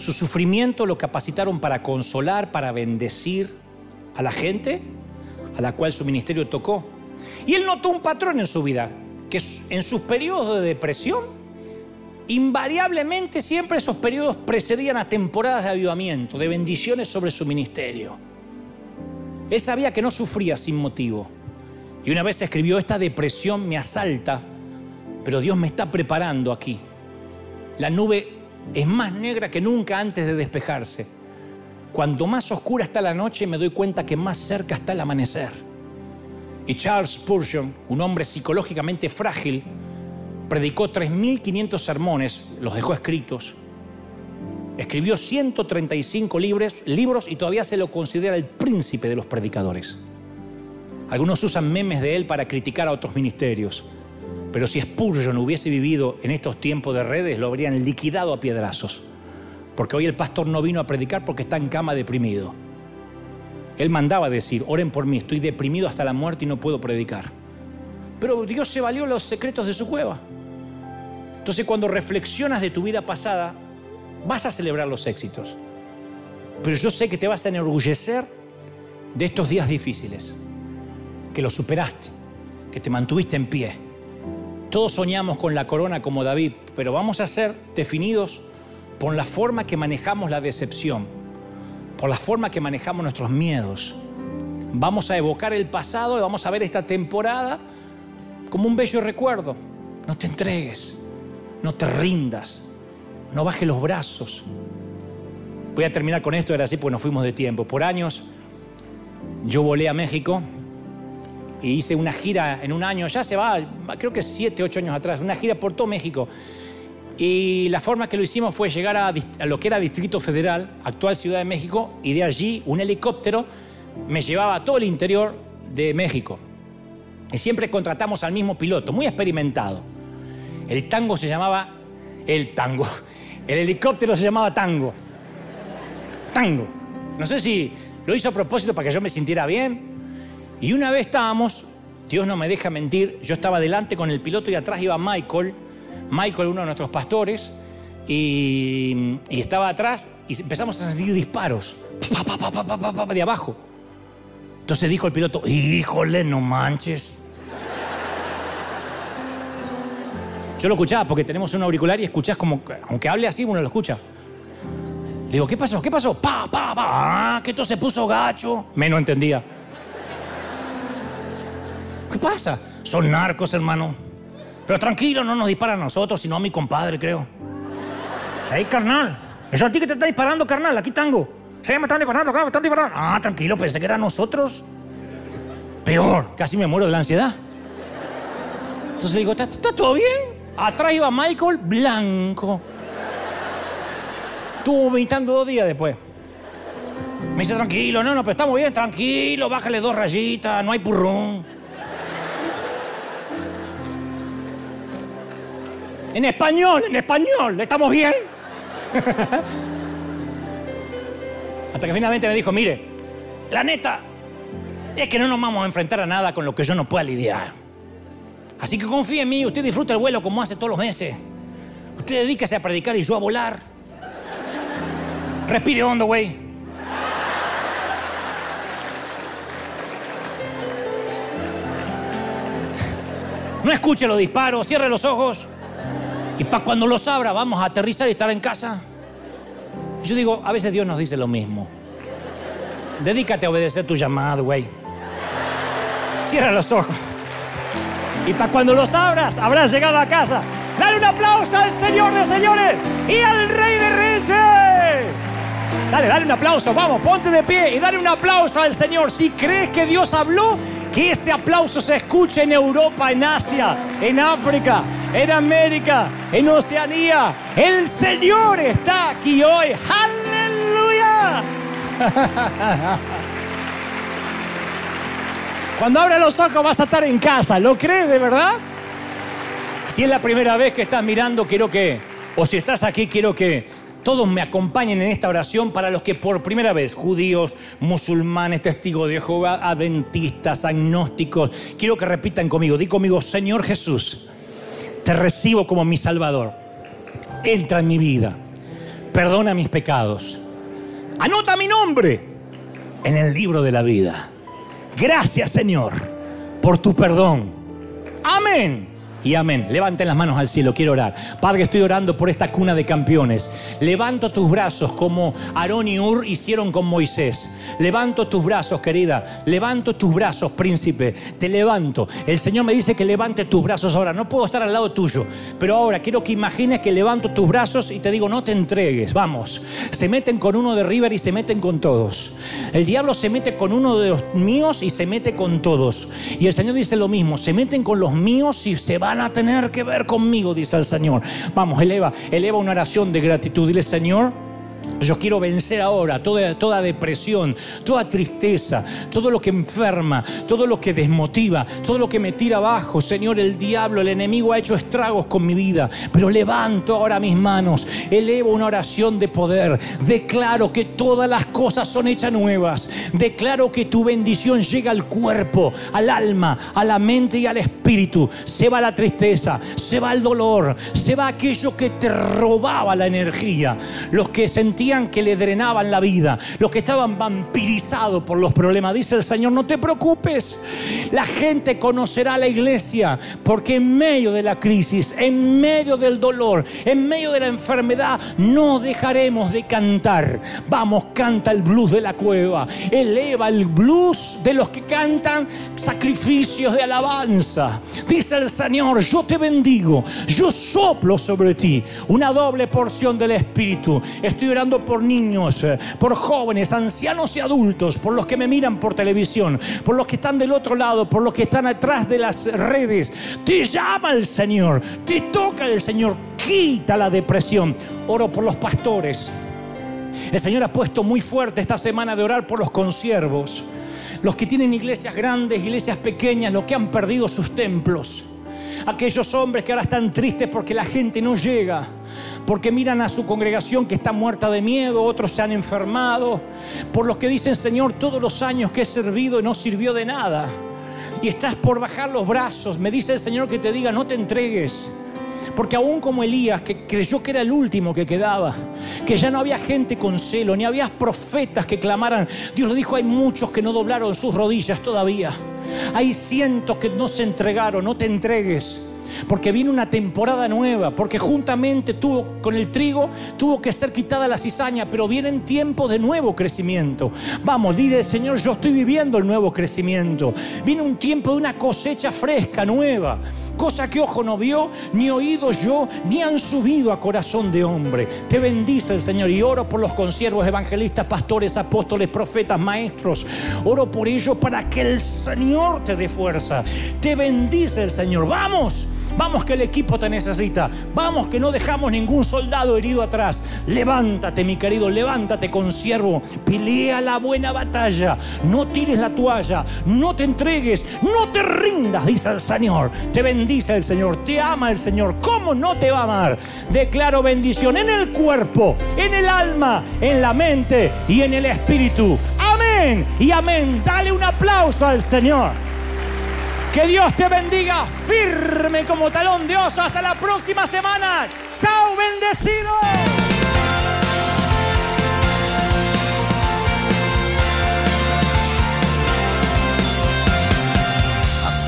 Su sufrimiento lo capacitaron para consolar, para bendecir a la gente a la cual su ministerio tocó. Y él notó un patrón en su vida, que en sus periodos de depresión, invariablemente siempre esos periodos precedían a temporadas de avivamiento, de bendiciones sobre su ministerio. Él sabía que no sufría sin motivo. Y una vez escribió: esta depresión me asalta, pero Dios me está preparando aquí. La nube es más negra que nunca antes de despejarse. Cuanto más oscura está la noche, me doy cuenta que más cerca está el amanecer. Y Charles Spurgeon, un hombre psicológicamente frágil, predicó 3.500 sermones, los dejó escritos. Escribió 135 libros y todavía se lo considera el príncipe de los predicadores. Algunos usan memes de él para criticar a otros ministerios. Pero si Spurgeon hubiese vivido en estos tiempos de redes, lo habrían liquidado a piedrazos. Porque hoy el pastor no vino a predicar porque está en cama deprimido. Él mandaba decir: oren por mí, estoy deprimido hasta la muerte y no puedo predicar. Pero Dios se valió los secretos de su cueva. Entonces, cuando reflexionas de tu vida pasada, vas a celebrar los éxitos. Pero yo sé que te vas a enorgullecer de estos días difíciles. Que los superaste, que te mantuviste en pie. Todos soñamos con la corona como David, pero vamos a ser definidos por la forma que manejamos la decepción, por la forma que manejamos nuestros miedos. Vamos a evocar el pasado y vamos a ver esta temporada como un bello recuerdo. No te entregues, no te rindas, no bajes los brazos. Voy a terminar con esto, era así porque nos fuimos de tiempo. Por años yo volé a México. Y hice una gira en un año, ya se va, creo que 7, 8 años atrás, una gira por todo México. Y la forma que lo hicimos fue llegar a lo que era Distrito Federal, actual Ciudad de México, y de allí un helicóptero me llevaba a todo el interior de México. Y siempre contratamos al mismo piloto, muy experimentado. El tango se llamaba... El helicóptero se llamaba Tango. Tango. No sé si lo hizo a propósito para que yo me sintiera bien. Y una vez estábamos, Dios no me deja mentir, yo estaba adelante con el piloto y atrás iba Michael. Michael, uno de nuestros pastores, y estaba atrás y empezamos a sentir disparos de abajo. Entonces dijo el piloto: híjole, no manches. Yo lo escuchaba porque tenemos un auricular y escuchás como, aunque hable así, uno lo escucha. Le digo: ¿qué pasó? ¿Qué pasó? Ah, que esto se puso gacho. Menos entendía. ¿Qué pasa? Son narcos, hermano. Pero tranquilo, no nos disparan a nosotros, sino a mi compadre, creo. Ey, carnal. Eso a ti que te está disparando, carnal. Aquí Tango. Sí, me están disparando, acá me están disparando. Ah, tranquilo, pensé que era nosotros. Peor, casi me muero de la ansiedad. Entonces digo: ¿está todo bien? Atrás iba Michael, blanco. Estuvo vomitando 2 días después. Me dice: tranquilo, no, pero estamos bien, tranquilo, bájale 2 rayitas, no hay purrón. En español, ¿estamos bien? Hasta que finalmente me dijo: mire, la neta es que no nos vamos a enfrentar a nada con lo que yo no pueda lidiar. Así que confíe en mí, usted disfruta el vuelo como hace todos los meses. Usted dedíquese a predicar y yo a volar. Respire hondo, güey. No escuche los disparos, cierre los ojos. Y para cuando los abra, vamos a aterrizar y estar en casa. Yo digo, a veces Dios nos dice lo mismo. Dedícate a obedecer tu llamado, güey. Cierra los ojos. Y para cuando los abras, habrás llegado a casa. Dale un aplauso al Señor de señores y al Rey de reyes. Dale un aplauso. Vamos, ponte de pie y dale un aplauso al Señor. Si crees que Dios habló, que ese aplauso se escuche en Europa, en Asia, en África, en América, en Oceanía. El Señor está aquí hoy. ¡Aleluya! Cuando abras los ojos vas a estar en casa. ¿Lo crees de verdad? Si es la primera vez que estás mirando, quiero que... O si estás aquí, quiero que... todos me acompañen en esta oración para los que por primera vez, judíos, musulmanes, testigos de Jehová, adventistas, agnósticos. Quiero que repitan conmigo. Di conmigo: Señor Jesús, te recibo como mi Salvador. Entra en mi vida. perdona mis pecados, anota mi nombre en el libro de la vida. Gracias, Señor, por tu perdón. Amén y amén. Levanten las manos al cielo, quiero orar. Padre, estoy orando por esta cuna de campeones. Levanto tus brazos como Aarón y Hur hicieron con Moisés. Levanto tus brazos, querida. Levanto tus brazos, príncipe. Te levanto. El Señor me dice que levante tus brazos ahora. No puedo estar al lado tuyo, pero ahora quiero que imagines que levanto tus brazos y te digo, no te entregues, vamos. Se meten con uno de River y se meten con todos. El diablo se mete con uno de los míos y se mete con todos. Y el Señor dice lo mismo, se meten con los míos y se van a tener que ver conmigo, dice el Señor. Vamos, eleva una oración de gratitud. Dile, Señor, yo quiero vencer ahora toda depresión, toda tristeza, todo lo que enferma, todo lo que desmotiva, todo lo que me tira abajo. Señor, el diablo, el enemigo ha hecho estragos con mi vida, pero levanto ahora mis manos, elevo una oración de poder, declaro que todas las cosas son hechas nuevas, declaro que tu bendición llega al cuerpo, al alma, a la mente y al espíritu. Se va la tristeza, se va el dolor, se va aquello que te robaba la energía, los que sentían que le drenaban la vida, los que estaban vampirizados por los problemas. Dice el Señor, no te preocupes, la gente conocerá a la iglesia, porque en medio de la crisis, en medio del dolor, en medio de la enfermedad, no dejaremos de cantar. Vamos, canta el blues de la cueva, eleva el blues de los que cantan sacrificios de alabanza. Dice el Señor, yo te bendigo, yo soplo sobre ti una doble porción del Espíritu. Estoy orando por niños, por jóvenes, ancianos y adultos, por los que me miran por televisión, por los que están del otro lado, por los que están atrás de las redes. Te llama el Señor, te toca el Señor, quita la depresión. Oro por los pastores. El Señor ha puesto muy fuerte esta semana de orar por los consiervos, los que tienen iglesias grandes, iglesias pequeñas, los que han perdido sus templos. Aquellos hombres que ahora están tristes porque la gente no llega, porque miran a su congregación que está muerta de miedo, otros se han enfermado, por los que dicen, Señor, todos los años que he servido no sirvió de nada, y estás por bajar los brazos. Me dice el Señor que te diga, no te entregues, porque aún como Elías, que creyó que era el último que quedaba, que ya no había gente con celo, ni había profetas que clamaran, Dios le dijo, hay muchos que no doblaron sus rodillas todavía. Hay cientos que no se entregaron. No te entregues, porque viene una temporada nueva, porque juntamente con el trigo tuvo que ser quitada la cizaña, pero vienen tiempos de nuevo crecimiento. Vamos, dile, Señor, yo estoy viviendo el nuevo crecimiento. Viene un tiempo de una cosecha fresca, nueva, cosa que ojo no vio, ni oído yo, ni han subido a corazón de hombre. Te bendice el Señor, y oro por los consiervos, evangelistas, pastores, apóstoles, profetas, maestros. Oro por ellos para que el Señor te dé fuerza. Te bendice el Señor. Vamos, vamos que el equipo te necesita. Vamos que no dejamos ningún soldado herido atrás. Levántate, mi querido, levántate, consiervo. Pelea la buena batalla. No tires la toalla. No te entregues. No te rindas, dice el Señor. Te bendice el Señor. Te ama el Señor. ¿Cómo no te va a amar? Declaro bendición en el cuerpo, en el alma, en la mente y en el espíritu. Amén y amén. Dale un aplauso al Señor. Que Dios te bendiga, firme como talón de oso. Hasta la próxima semana. ¡Chao, bendecido!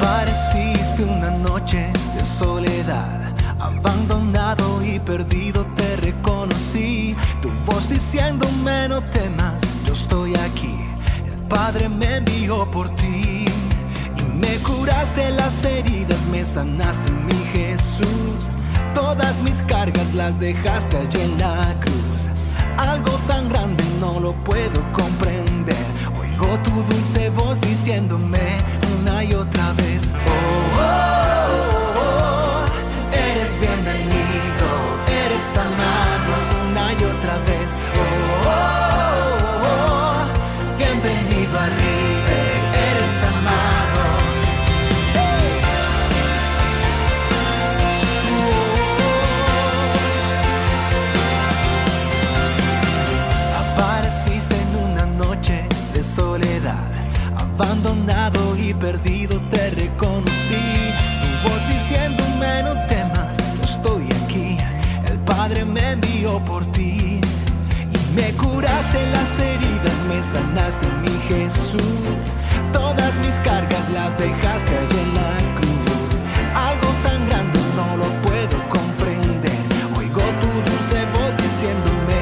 Apareciste una noche de soledad, abandonado y perdido te reconocí. Tu voz diciéndome no temas, yo estoy aquí. El Padre me envió por ti. Me curaste las heridas, me sanaste, mi Jesús. Todas mis cargas las dejaste allí en la cruz. Algo tan grande no lo puedo comprender. Oigo tu dulce voz diciéndome una y otra vez, oh, oh, oh, oh, eres bienvenido, eres amado. Una y otra vez, oh, oh, oh, oh, bienvenido a River, eres amado. Soledad, abandonado y perdido te reconocí. Tu voz diciéndome no temas, yo estoy aquí. El Padre me envió por ti. Me curaste las heridas, me sanaste, mi Jesús. Todas mis cargas las dejaste allí en la cruz. Algo tan grande no lo puedo comprender. Oigo tu dulce voz diciéndome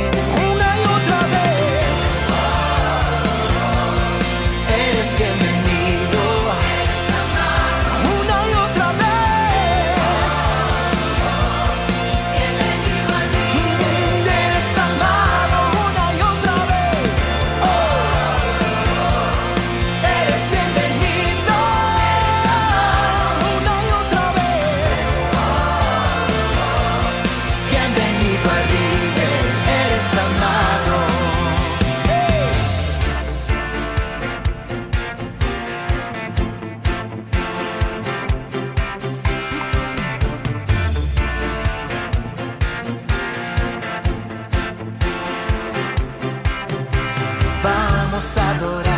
una y otra vez: eres bienvenido. Una y otra vez: bienvenido a mí. Eres amado. Una y otra vez: eres bienvenido. Una y otra vez: bienvenido a River. Eres amado. Vamos a adorar.